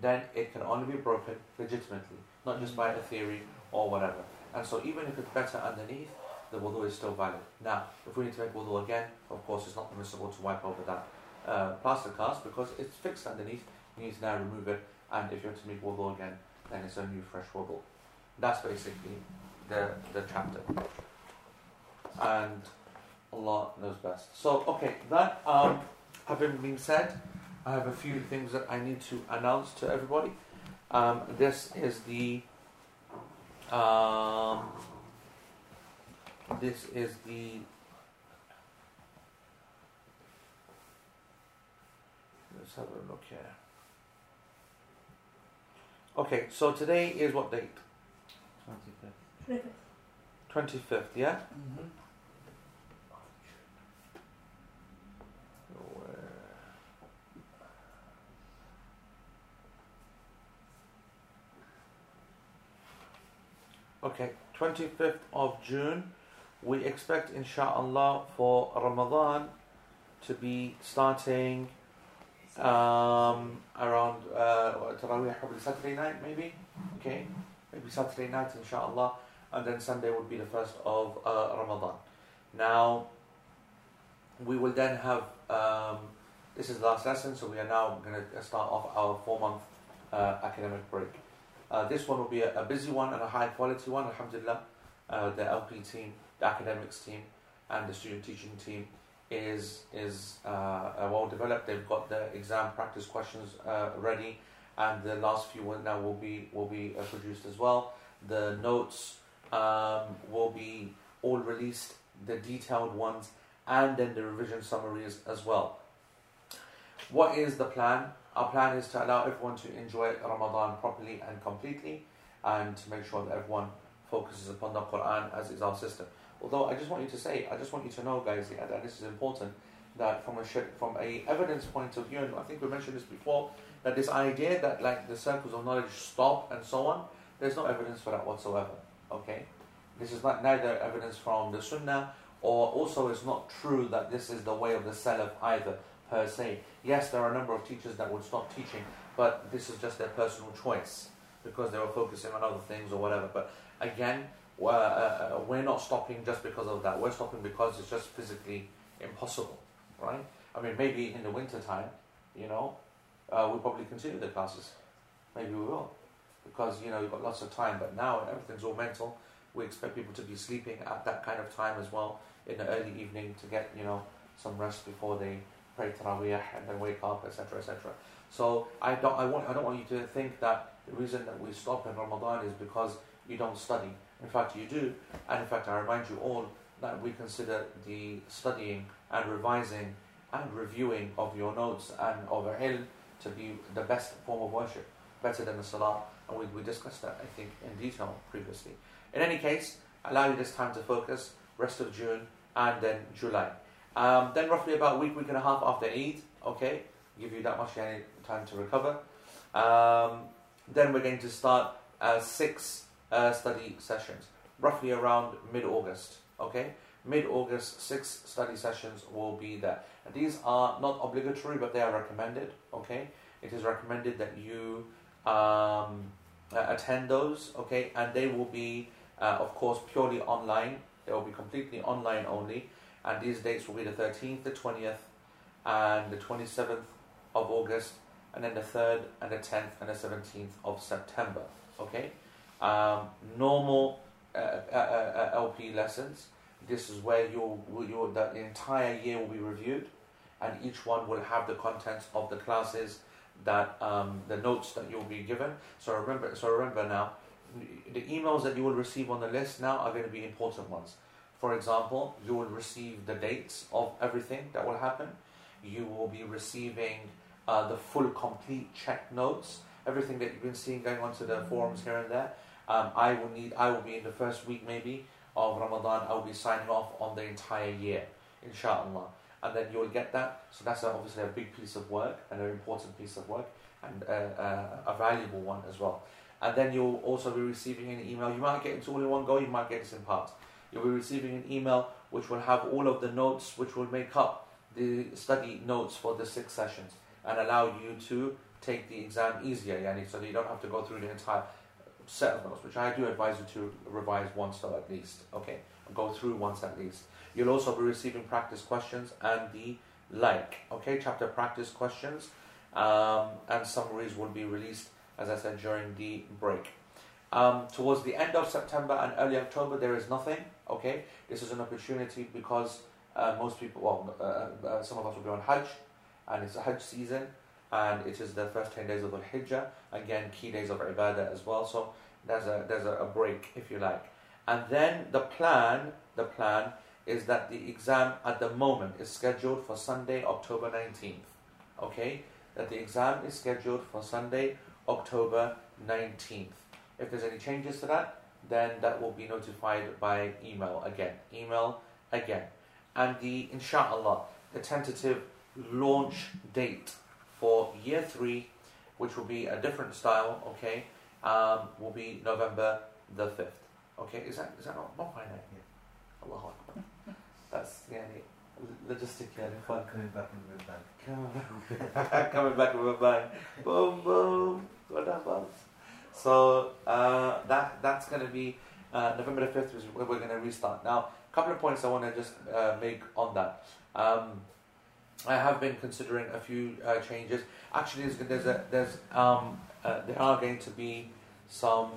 then it can only be broken legitimately, not just by a theory or whatever. And so even if it's better underneath, the wudu is still valid. Now, if we need to make wudu again, of course it's not permissible to wipe over that uh, plaster cast because it's fixed underneath, you need to now remove it, and if you have to make wudu again, then it's a new fresh wudu. That's basically the, the chapter. And Allah knows best. So, okay, that um, having been said, I have a few things that I need to announce to everybody. Um, this is the... Um, This is the let's have a look here. Okay, so today is what date? Twenty-fifth. Twenty-fifth, yeah? Mm-hmm. Okay, twenty-fifth of June. We expect, insha'Allah, for Ramadan to be starting um, around uh, Tarawih, probably Saturday night, maybe. Okay, maybe Saturday night, insha'Allah, and then Sunday would be the first of uh, Ramadan. Now, we will then have um, this is the last lesson, so we are now going to start off our four-month uh, academic break. Uh, this one will be a, a busy one and a high-quality one. Alhamdulillah, uh, the L P team, the academics team and the student teaching team is is uh, well developed. They've got the exam practice questions uh, ready, and the last few will now will be will be uh, produced as well. The notes um, will be all released, the detailed ones, and then the revision summaries as well. What is the plan? Our plan is to allow everyone to enjoy Ramadan properly and completely, and to make sure that everyone focuses upon the Quran as is our system. Although I just want you to say, I just want you to know, guys, and, and this is important, that from a from a evidence point of view, and I think we mentioned this before, that this idea that like the circles of knowledge stop and so on, there's no evidence for that whatsoever. Okay, this is not neither evidence from the Sunnah, or also it's not true that this is the way of the Salaf either per se. Yes, there are a number of teachers that would stop teaching, but this is just their personal choice because they were focusing on other things or whatever. But again, We're, uh, we're not stopping just because of that. We're stopping because it's just physically impossible, right? I mean, maybe in the winter time, you know, uh, we'll probably continue the classes. Maybe we will, because you know we've got lots of time. But now everything's all mental. We expect people to be sleeping at that kind of time as well in the early evening to get you know some rest before they pray Tarawih and then wake up, et cetera, et cetera. So I don't, I want, I don't want you to think that The reason that we stop in Ramadan is because you don't study. In fact, you do. And in fact, I remind you all that we consider the studying and revising and reviewing of your notes and of ilm to be the best form of worship, better than the salah. And we, we discussed that, I think, in detail previously. In any case, allow you this time to focus, rest of June and then July. Um, then roughly about a week, week and a half after Eid, okay, give you that much time to recover. Um, then we're going to start uh, six uh, study sessions, roughly around mid-August, okay? Mid-August, six study sessions will be there. And these are not obligatory, but they are recommended, okay? It is recommended that you um, attend those, okay? And they will be, uh, of course, purely online. They will be completely online only. And these dates will be the thirteenth, the twentieth, and the twenty-seventh of August, and then the third, and the tenth, and the seventeenth of September, okay? Um, normal uh, uh, uh, L P lessons. This is where your, your, the entire year will be reviewed, and each one will have the contents of the classes that um, the notes that you'll be given. So remember, so remember now, the emails that you will receive on the list now are going to be important ones. For example, you will receive the dates of everything that will happen. You will be receiving uh, the full, complete check notes, everything that you've been seeing going on to the forums here and there. Um, I will need. I will be in the first week maybe of Ramadan. I will be signing off on the entire year, inshallah. And then you'll get that. So that's obviously a big piece of work and an important piece of work and uh, uh, a valuable one as well. And then you'll also be receiving an email. You might get it all in one go. You might get it in parts. You'll be receiving an email which will have all of the notes which will make up the study notes for the six sessions and allow you to take the exam easier, yani, so that you don't have to go through the entire set of notes, which I do advise you to revise once though at least, okay, go through once at least. You'll also be receiving practice questions and the like, okay, chapter practice questions um, and summaries will be released, as I said, during the break. Um, towards the end of September and early October, there is nothing, okay? This is an opportunity because uh, most people, well, uh, uh, some of us will be on Hajj, and it's a Hajj season, and it is the first ten days of the Hijjah, again, key days of Ibadah as well, so there's a there's a, a break, if you like. And then the plan, the plan is that the exam at the moment is scheduled for Sunday, October nineteenth, okay? That the exam is scheduled for Sunday, October nineteenth. If there's any changes to that, then that will be notified by email again. Email again. And the, inshallah, the tentative launch date for year three, which will be a different style, okay, um, will be November the fifth. Okay, is that, is that not, not finite here? Allahu Akbar. That's, yeah, logistic, yeah. Coming back and we're back. Coming back and we're back. Boom, boom. What about? So uh, that that's going to be uh, November the fifth is where we're going to restart. Now, a couple of points I want to just uh, make on that. Um, I have been considering a few uh, changes. Actually, there's a, there's um, uh, there are going to be some.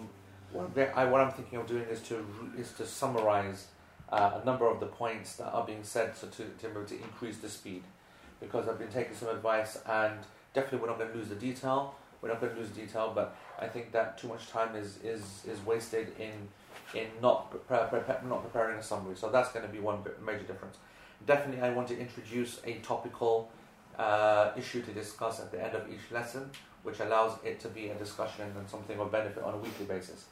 What, I, what I'm thinking of doing is to is to summarize uh, a number of the points that are being said, so to to, to increase the speed, because I've been taking some advice and definitely we're not going to lose the detail. We're not going to lose detail, but I think that too much time is is, is wasted in in not prepare, prepare, not preparing a summary. So that's going to be one major difference. Definitely, I want to introduce a topical uh, issue to discuss at the end of each lesson, which allows it to be a discussion and something of benefit on a weekly basis.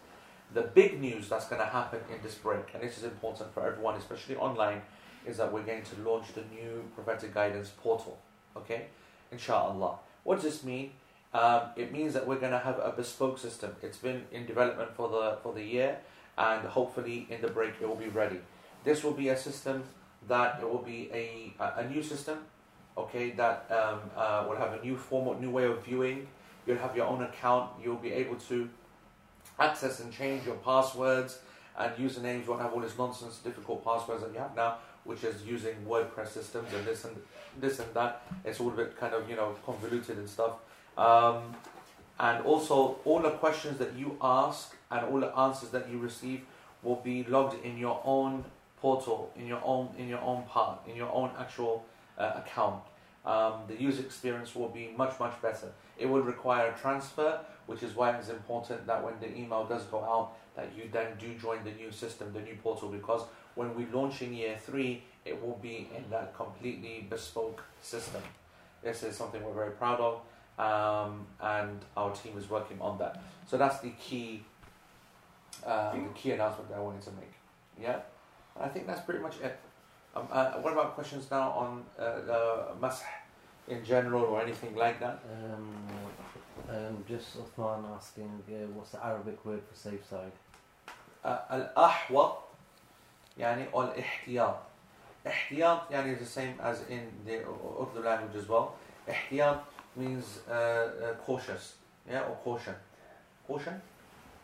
The big news that's going to happen in this break, and this is important for everyone, especially online, is that we're going to launch the new prophetic guidance portal. Okay, inshallah. What does this mean? Um, it means that we're going to have a bespoke system. It's been in development for the for the year, and hopefully in the break it will be ready. This will be a system that it will be a a new system, okay? That um, uh, will have a new form, new way of viewing. You'll have your own account. You'll be able to access and change your passwords and usernames. Won't have all this nonsense, difficult passwords that you have now, which is using WordPress systems and this and this and that. It's all a bit kind of you know convoluted and stuff. Um, and also all the questions that you ask and all the answers that you receive will be logged in your own portal, in your own in your own part, in your own actual uh, account. um, the user experience will be much, much better. It will require transfer, which is why it's important that when the email does go out, that you then do join the new system, the new portal, because when we launch in year three, it will be in that completely bespoke system. This is something we're very proud of, um, and our team is working on that. So that's the key, uh, the key announcement that I wanted to make. Yeah, and I think that's pretty much it. Um, uh, what about questions now on uh, the masah in general or anything like that? Um, um, just Uthman asking, uh, what's the Arabic word for safe side? Al-ahwat, yani al-ihtiyat. Ihtiyat yani is the same as in the Urdu language as well. Ihtiyat means uh, uh, cautious, yeah, or caution. Caution?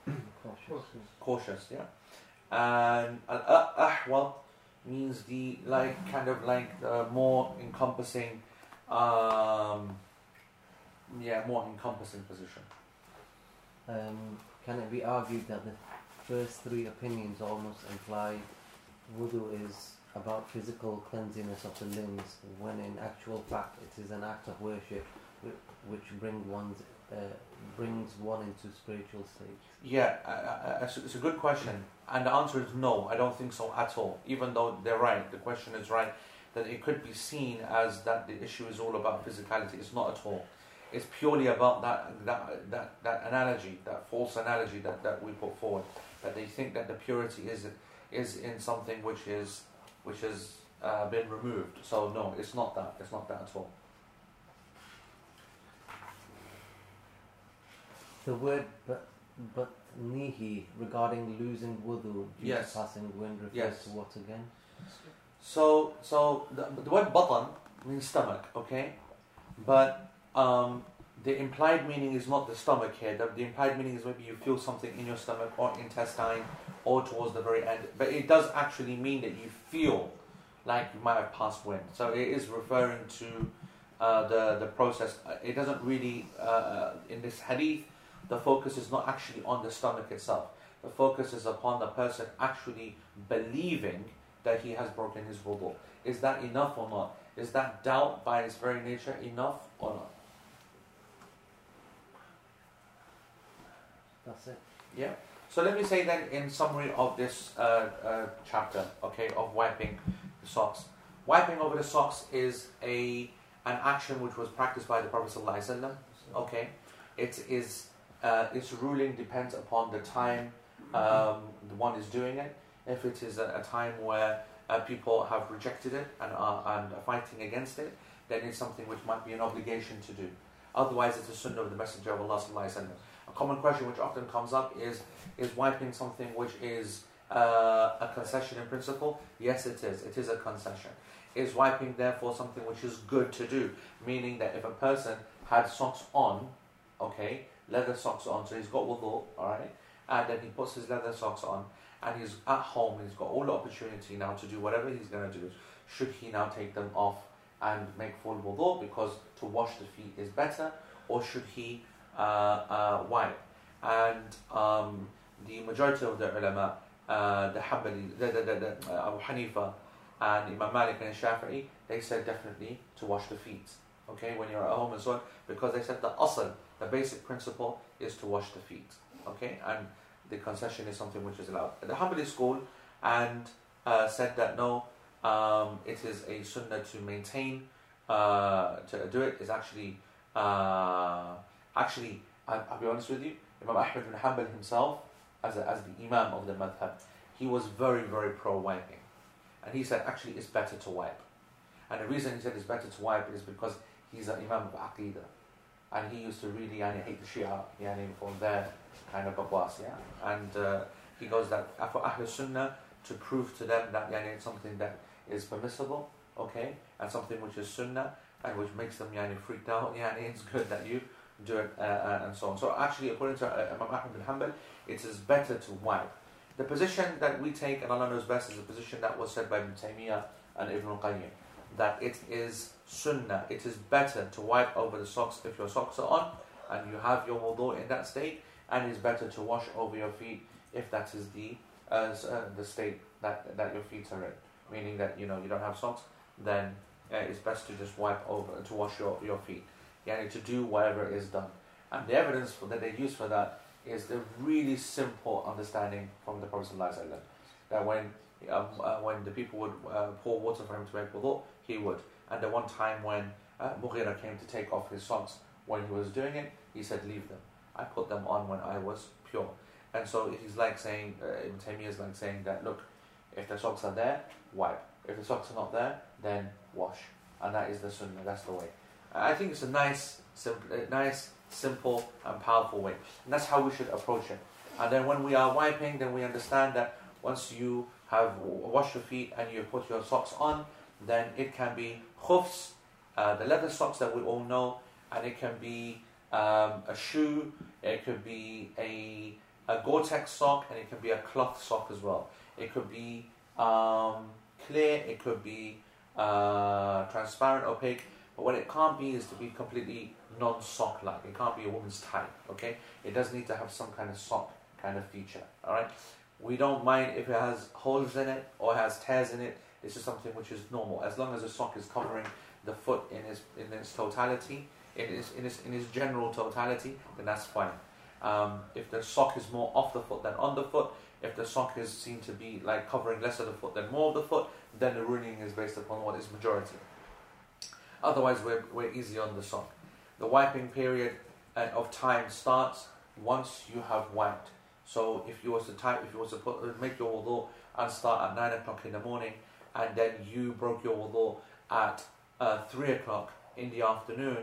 Cautious. Cautious, yeah. And al-ahwat means the like kind of like the more encompassing, um, yeah, more encompassing position. Um, can it be argued that the first three opinions almost imply wudu is about physical cleanliness of the limbs, when in actual fact it is an act of worship which bring one's, uh, brings one into spiritual states? Yeah, uh, uh, it's a good question, and the answer is no, I don't think so at all, even though they're right, the question is right, that it could be seen as that the issue is all about physicality. It's not at all. It's purely about that, that, that, that analogy, that false analogy that, that we put forward, that they think that the purity is, is in something which is which has uh, been removed. So no, it's not that. It's not that at all. The word but nihi regarding losing wudu due yes. to passing wind refers yes. to what again? So so the, the word batan means stomach, okay? But um, the implied meaning is not the stomach here. The, the implied meaning is maybe you feel something in your stomach or intestine or towards the very end. But it does actually mean that you feel like you might have passed wind. So it is referring to uh, the, the process. It doesn't really, uh, in this hadith, the focus is not actually on the stomach itself. The focus is upon the person actually believing that he has broken his wudu. Is that enough or not? Is that doubt by its very nature enough or not? That's it. Yeah. So let me say then in summary of this uh, uh, chapter, okay, of wiping the socks. Wiping over the socks is a an action which was practiced by the Prophet Sallallahu Alaihi Wasallam. Okay. It is... Uh, its ruling depends upon the time um, the one is doing it. If it is a, a time where uh, people have rejected it and are, and are fighting against it, then it's something which might be an obligation to do. Otherwise, it's a sunnah of the Messenger of Allah Sallallahu Alaihi Wasallam. A common question which often comes up is, is wiping something which is uh, a concession in principle? Yes, it is. It is a concession. Is wiping therefore something which is good to do? Meaning that if a person had socks on, okay, leather socks on, so he's got wudu, alright, and then he puts his leather socks on, and he's at home, and he's got all the opportunity now to do whatever he's going to do. Should he now take them off and make full wudu, because to wash the feet is better, or should he uh, uh, wipe? And um, the majority of the ulama, uh, the Hanbali, the, the, the, the, uh, Abu Hanifa, and Imam Malik and Shafi'i, they said definitely to wash the feet, okay, when you're at home and so on, because they said the asl, the basic principle, is to wash the feet, okay, and the concession is something which is allowed. The Hanbali school and uh, said that no, um, it is a sunnah to maintain, uh, to do it is actually, uh, actually, I, I'll be honest with you, Imam Ahmad bin Hanbal himself, as, a, as the Imam of the madhab, he was very, very pro-wiping, and he said actually it's better to wipe, and the reason he said it's better to wipe is because he's an Imam of Aqidah. And he used to really yani, hate the Shia yani, from their kind of abbas, yeah. And uh, he goes that for Ahl Sunnah to prove to them that yani, it's something that is permissible, okay, and something which is Sunnah and which makes them yani, freaked out. Yani, it's good that you do it, uh, and so on. So actually, according to uh, Imam Ahmad bin Hanbal, it is better to wipe. The position that we take, and Allah knows best, is a position that was said by Ibn Taymiyyah and Ibn Qayyim, that it is sunnah, it is better to wipe over the socks if your socks are on and you have your wudu in that state, and it's better to wash over your feet if that is the uh, the state that, that your feet are in. Meaning that, you know, you don't have socks, then uh, it's best to just wipe over, to wash your, your feet, yani to do whatever is done. And the evidence for, that they use for that is the really simple understanding from the Prophet ﷺ, that when um, uh, when the people would uh, pour water for him to make wudu, he would. And the one time when uh, Mughira came to take off his socks when he was doing it, he said, leave them. I put them on when I was pure. And so he's like saying, uh, Ibn Taymiyyah is like saying that, look, if the socks are there, wipe. If the socks are not there, then wash. And that is the sunnah, that's the way. I think it's a nice, simple, nice, simple and powerful way. And that's how we should approach it. And then when we are wiping, then we understand that once you have washed your feet and you put your socks on, then it can be khufs, uh, the leather socks that we all know, and it can be um, a shoe, it could be a, a Gore-Tex sock, and it can be a cloth sock as well. It could be um, clear, it could be uh, transparent, opaque, but what it can't be is to be completely non-sock-like. It can't be a woman's tie, okay? It does need to have some kind of sock kind of feature, all right? We don't mind if it has holes in it or has tears in it. It's just something which is normal. As long as the sock is covering the foot in its, in its totality, in its, in, its, in its general totality, then that's fine. Um, if the sock is more off the foot than on the foot, if the sock is seen to be like covering less of the foot than more of the foot, then the ruling is based upon what is majority. Otherwise, we're, we're easy on the sock. The wiping period of time starts once you have wiped. So if you was to type, if you was to put, make your wudu and start at nine o'clock in the morning, and then you broke your wudu at uh, three o'clock in the afternoon,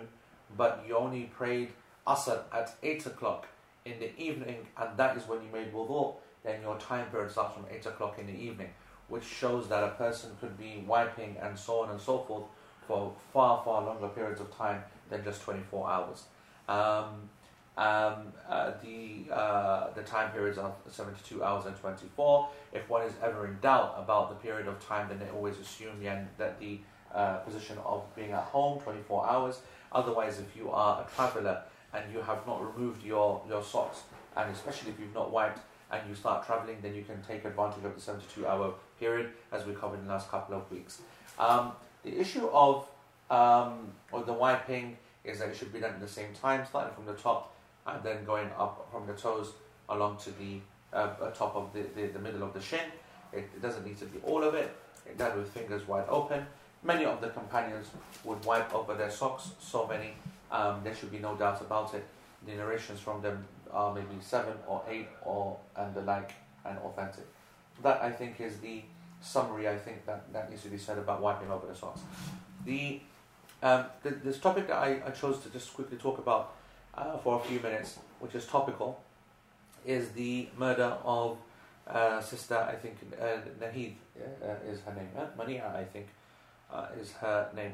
but you only prayed asr at eight o'clock in the evening, and that is when you made wudu, then your time period starts from eight o'clock in the evening, which shows that a person could be wiping and so on and so forth for far, far longer periods of time than just twenty-four hours. Um, Um, uh, the uh, the time periods are seventy-two hours and twenty-four. If one is ever in doubt about the period of time, then they always assume yeah, that the uh, position of being at home, twenty-four hours. Otherwise, if you are a traveller and you have not removed your, your socks, and especially if you've not wiped and you start travelling, then you can take advantage of the seventy-two hour period, as we covered in the last couple of weeks. Um, the issue of um, or the wiping is that it should be done at the same time, starting from the top, and then going up from the toes along to the uh, top of the, the, the middle of the shin. It, it doesn't need to be all of it. It's done with fingers wide open. Many of the companions would wipe over their socks, so many. Um, there should be no doubt about it. The narrations from them are maybe seven or eight or and the like, and authentic. That, I think, is the summary, I think, that, that needs to be said about wiping over the socks. The, um, the this topic that I, I chose to just quickly talk about Uh, for a few minutes, which is topical, is the murder of uh, sister, I think, uh, Nahid uh, is her name, uh, Mani'a, I think, uh, is her name.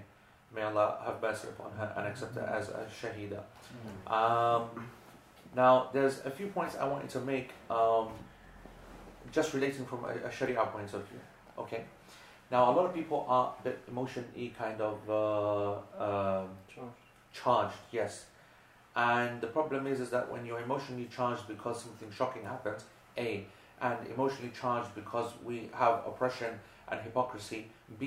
May Allah have mercy upon her and accept her as a Shahida. Um, now, there's a few points I wanted to make, um, just relating from a, a Sharia point of view, okay? Now, a lot of people are a bit emotionally kind of uh, uh, charged. charged, yes. And the problem is, is that when you're emotionally charged because something shocking happens, A, and emotionally charged because we have oppression and hypocrisy, B,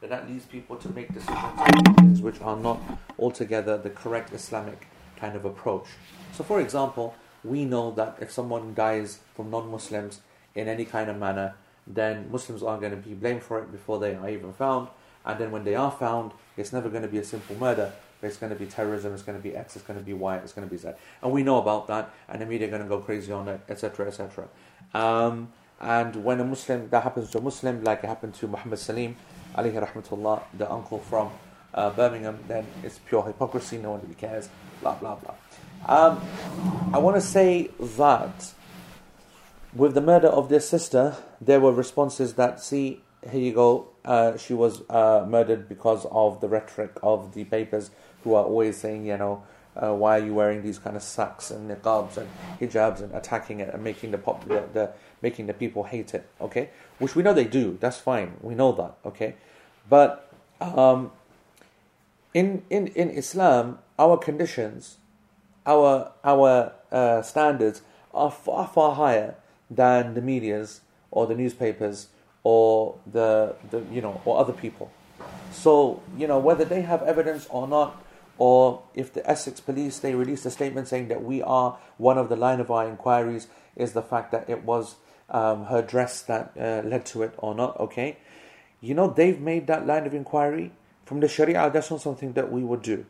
then that leads people to make decisions which are not altogether the correct Islamic kind of approach. So for example, we know that if someone dies from non-Muslims in any kind of manner, then Muslims are going to be blamed for it before they are even found. And then when they are found, it's never going to be a simple murder. It's going to be terrorism, it's going to be X, it's going to be Y, it's going to be Z. And we know about that, and the media are going to go crazy on it, et cetera, et cetera. Um, and when a Muslim, that happens to a Muslim, like it happened to Muhammad Salim, alayhi rahmatullah, the uncle from uh, Birmingham, then it's pure hypocrisy, no one really cares, blah, blah, blah. Um, I want to say that with the murder of their sister, there were responses that, see, here you go, uh, she was uh, murdered because of the rhetoric of the papers, who are always saying, you know, uh, why are you wearing these kind of sacks and niqabs and hijabs and attacking it and making the, pop, the, the making the people hate it, okay? Which we know they do. That's fine. We know that, okay? But um, in in in Islam, our conditions, our our uh, standards are far far higher than the media's or the newspapers or the the you know or other people. So, you know, whether they have evidence or not, or if the Essex police, they released a statement saying that we are, one of the line of our inquiries is the fact that it was um, her dress that uh, led to it or not, okay? You know, they've made that line of inquiry. From the Sharia, that's not something that we would do.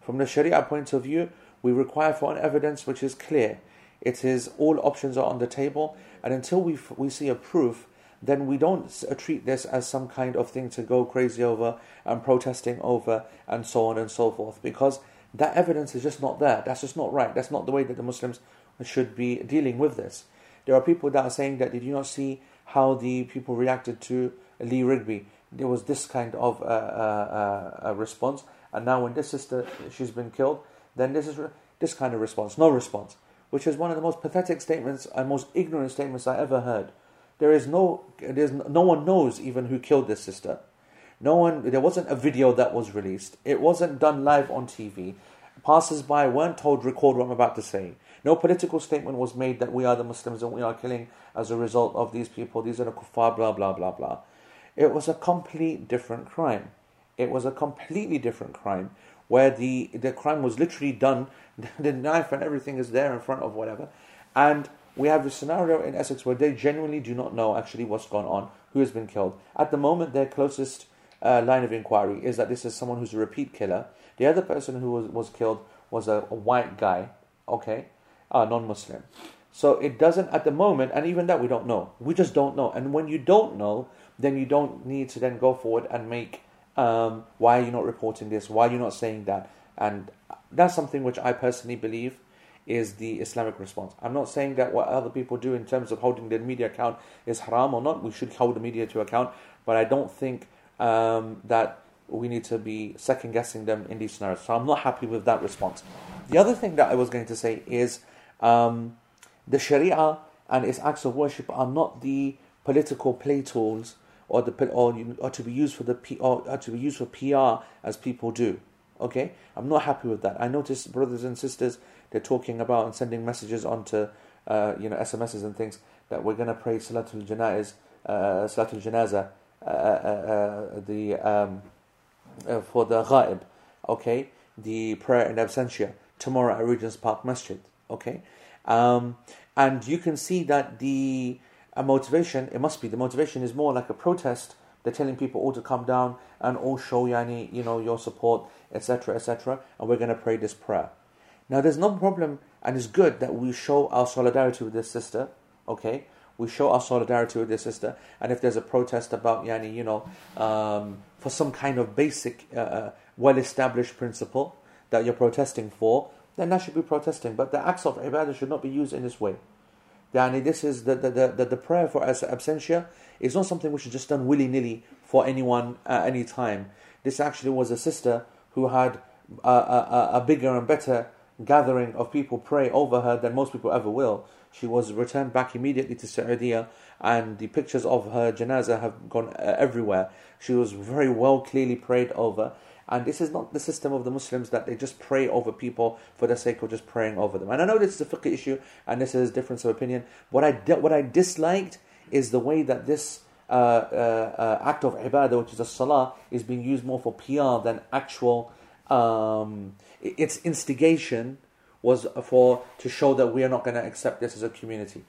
From the Sharia point of view, we require for an evidence which is clear. It is, all options are on the table, and until we f- we see a proof, then we don't treat this as some kind of thing to go crazy over and protesting over and so on and so forth, because that evidence is just not there. That's just not right. That's not the way that the Muslims should be dealing with this. There are people that are saying that, did you not see how the people reacted to Lee Rigby? There was this kind of uh, uh, uh, response, and now when this sister, she's been killed, then this is re- this kind of response, no response, which is one of the most pathetic statements and most ignorant statements I ever heard. There is no, there is no one knows even who killed this sister. No one. There wasn't a video that was released. It wasn't done live on T V. Passers-by weren't told, record what I'm about to say. No political statement was made that we are the Muslims and we are killing as a result of these people. These are the kuffar, blah, blah, blah, blah. It was a complete different crime. It was a completely different crime where the, the crime was literally done. The knife and everything is there in front of whatever. And we have this scenario in Essex where they genuinely do not know actually what's gone on, who has been killed. At the moment, their closest uh, line of inquiry is that this is someone who's a repeat killer. The other person who was, was killed was a, a white guy, okay, a uh, non-Muslim. So it doesn't, at the moment, and even that we don't know. We just don't know. And when you don't know, then you don't need to then go forward and make, um, why are you not reporting this? Why are you not saying that? And that's something which I personally believe is the Islamic response. I'm not saying that what other people do in terms of holding their media account is haram or not. We should hold the media to account, but I don't think um, that we need to be second-guessing them in these scenarios. So I'm not happy with that response. The other thing that I was going to say is um, the Sharia and its acts of worship are not the political play tools or the or, or to be used for the P, or, or to be used for P R as people do. Okay, I'm not happy with that. I notice brothers and sisters, they're talking about and sending messages onto, uh, you know, S M Ses and things that we're going to pray Salatul Janaiz, uh, Salatul Janaza, uh, uh, uh, the um, uh, for the Ghaib, okay, the prayer in absentia tomorrow at Regents Park Masjid, okay, um, and you can see that the uh, motivation, it must be the motivation is more like a protest. They're telling people all to come down and all show yani, you know, your support, et cetera, et cetera, and we're going to pray this prayer. Now, there's no problem, and it's good that we show our solidarity with this sister, okay? We show our solidarity with this sister, and if there's a protest about, yani, you know, um, for some kind of basic, uh, well-established principle that you're protesting for, then that should be protesting. But the acts of ibadah should not be used in this way. Yani, this is the, the, the, the prayer for absentia is not something which is just done willy-nilly for anyone at any time. This actually was a sister who had a, a, a bigger and better gathering of people pray over her than most people ever will. She was returned back immediately to Saudi, and the pictures of her janazah have gone everywhere. She was very well clearly prayed over, and this is not the system of the Muslims that they just pray over people for the sake of just praying over them. And I know this is a fiqh issue, and this is a difference of opinion. What I di- what I disliked is the way that this uh, uh, uh, act of ibadah, which is a salah, is being used more for P R than actual. Um, its instigation was for to show that we are not going to accept this as a community.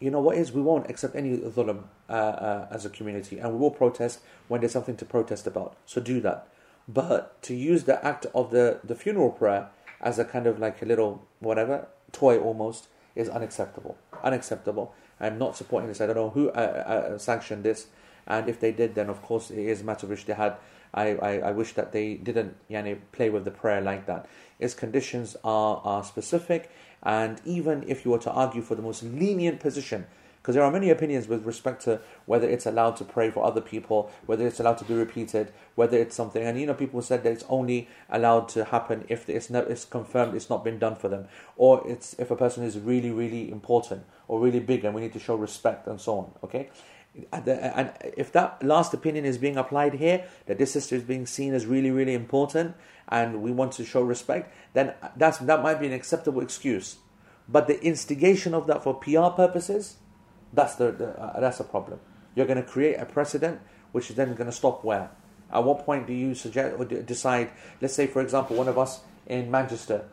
You know what is? We won't accept any dhulm uh, uh, as a community, and we will protest when there's something to protest about. So do that. But to use the act of the, the funeral prayer as a kind of like a little whatever, toy almost, is unacceptable. Unacceptable. I'm not supporting this. I don't know who uh, uh, sanctioned this. And if they did, then of course it is a matter of which they had. I, I, I wish that they didn't yani, play with the prayer like that. Its conditions are, are specific, and even if you were to argue for the most lenient position, because there are many opinions with respect to whether it's allowed to pray for other people, whether it's allowed to be repeated, whether it's something, and you know people said that it's only allowed to happen if it's, not, it's confirmed it's not been done for them, or it's if a person is really, really important, or really big, and we need to show respect, and so on, okay? And if that last opinion is being applied here, that this sister is being seen as really, really important, and we want to show respect, then that's that might be an acceptable excuse. But the instigation of that for P R purposes, that's the, the uh, that's a problem. You're going to create a precedent, which is then going to stop where At what point do you suggest or decide, let's say for example one of us in Manchester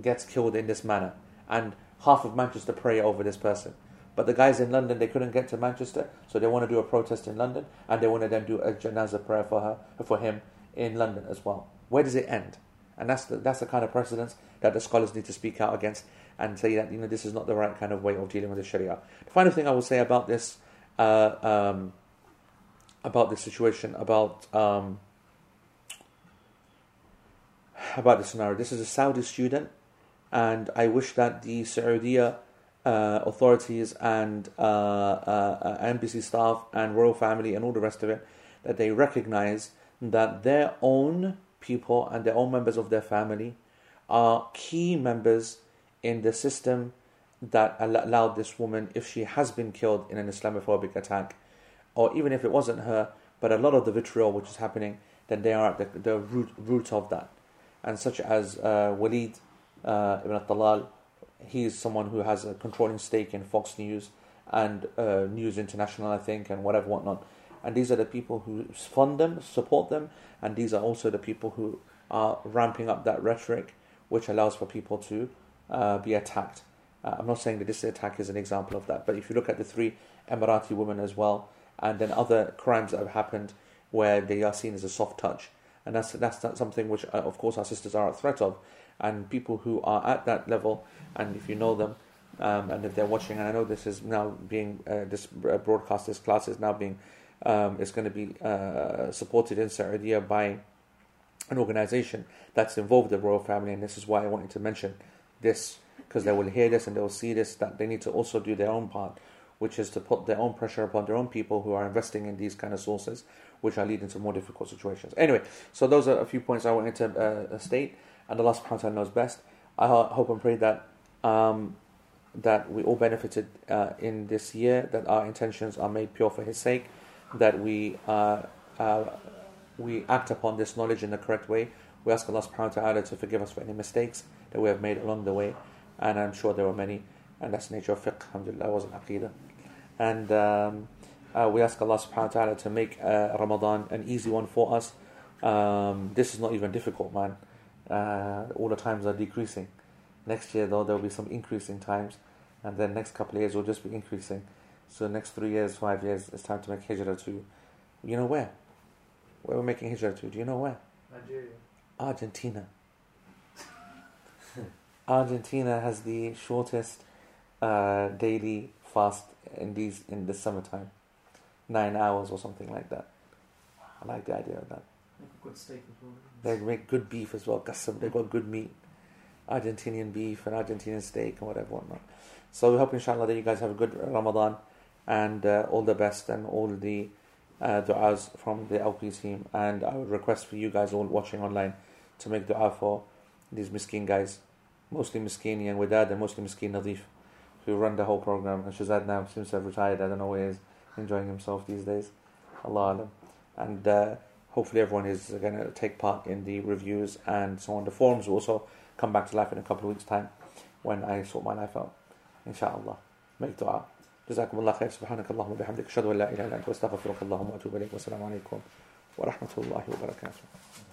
gets killed in this manner and half of Manchester pray over this person, but the guys in London, they couldn't get to Manchester, so they want to do a protest in London and they want to then do a janazah prayer for her, for him in London as well. Where does it end? And that's the, that's the kind of precedence that the scholars need to speak out against and say that, you know, this is not the right kind of way of dealing with the Sharia. The final thing I will say about this uh, um, about this situation, about um, about the scenario. This is a Saudi student, and I wish that the Saudiya uh, authorities and uh, uh, embassy staff and royal family and all the rest of it, that they recognize that their own people and their own members of their family are key members in the system that allowed this woman, if she has been killed in an Islamophobic attack, or even if it wasn't her, but a lot of the vitriol which is happening, then they are at the, the root, root of that. And such as uh, Walid uh, Ibn Talal, he is someone who has a controlling stake in Fox News and uh, News International, I think, and whatever, whatnot. And these are the people who fund them, support them, and these are also the people who are ramping up that rhetoric which allows for people to uh, be attacked. Uh, I'm not saying that this attack is an example of that, but if you look at the three Emirati women as well, and then other crimes that have happened where they are seen as a soft touch. And that's that's not something which, uh, of course, our sisters are at threat of. And people who are at that level, and if you know them, um, and if they're watching, and I know this is now being, uh, this broadcast, this class is now being, um, it's going to be uh, supported in Saudi Arabia by an organisation that's involved the royal family. And this is why I wanted to mention this, because they will hear this and they will see this, that they need to also do their own part, which is to put their own pressure upon their own people who are investing in these kind of sources, which are leading to more difficult situations. Anyway, so those are a few points I wanted to uh, state, and Allah subhanahu wa ta'ala knows best. I hope and pray that um, that we all benefited uh, in this year, that our intentions are made pure for His sake, that we uh, uh, we act upon this knowledge in the correct way. We ask Allah subhanahu wa ta'ala to forgive us for any mistakes that we have made along the way, and I'm sure there were many, and that's the nature of fiqh, alhamdulillah, wasn't aqeedah. And um, uh, we ask Allah subhanahu wa ta'ala to make uh, Ramadan an easy one for us. Um, this is not even difficult, man. Uh, all the times are decreasing. Next year, though, there will be some increasing times. And then next couple of years will just be increasing. So next three years, five years, it's time to make hijrah to, you know where? Where we're making hijrah to, do you know where? Nigeria. Argentina. Argentina has the shortest uh, daily fast in these in the summertime, nine hours or something like that. I like the idea of that. Make a good steak as well. They make good beef as well. Qassam, they got good meat, Argentinian beef and Argentinian steak and whatever, whatnot. So we hope, inshallah, that you guys have a good Ramadan, and uh, all the best and all the uh, du'as from the L P team. And I would request for you guys all watching online to make du'a for these miskin guys, mostly miskin and Wadad and mostly miskin Nadif, who run the whole program, and Shazad now seems to have retired. I don't know where he is, enjoying himself these days. Allah Alam. And uh, hopefully everyone is going to take part in the reviews and so on. The forums will also come back to life in a couple of weeks' time when I sort my life out, inshaAllah. Make dua. Jazakumullah khair. Subhanakallahumma bihamdik. Ashhadu an la ilaha illa anta astaghfiruka wa atubu ilayk. Wassalamu alaikum wa rahmatullahi wa barakatuh.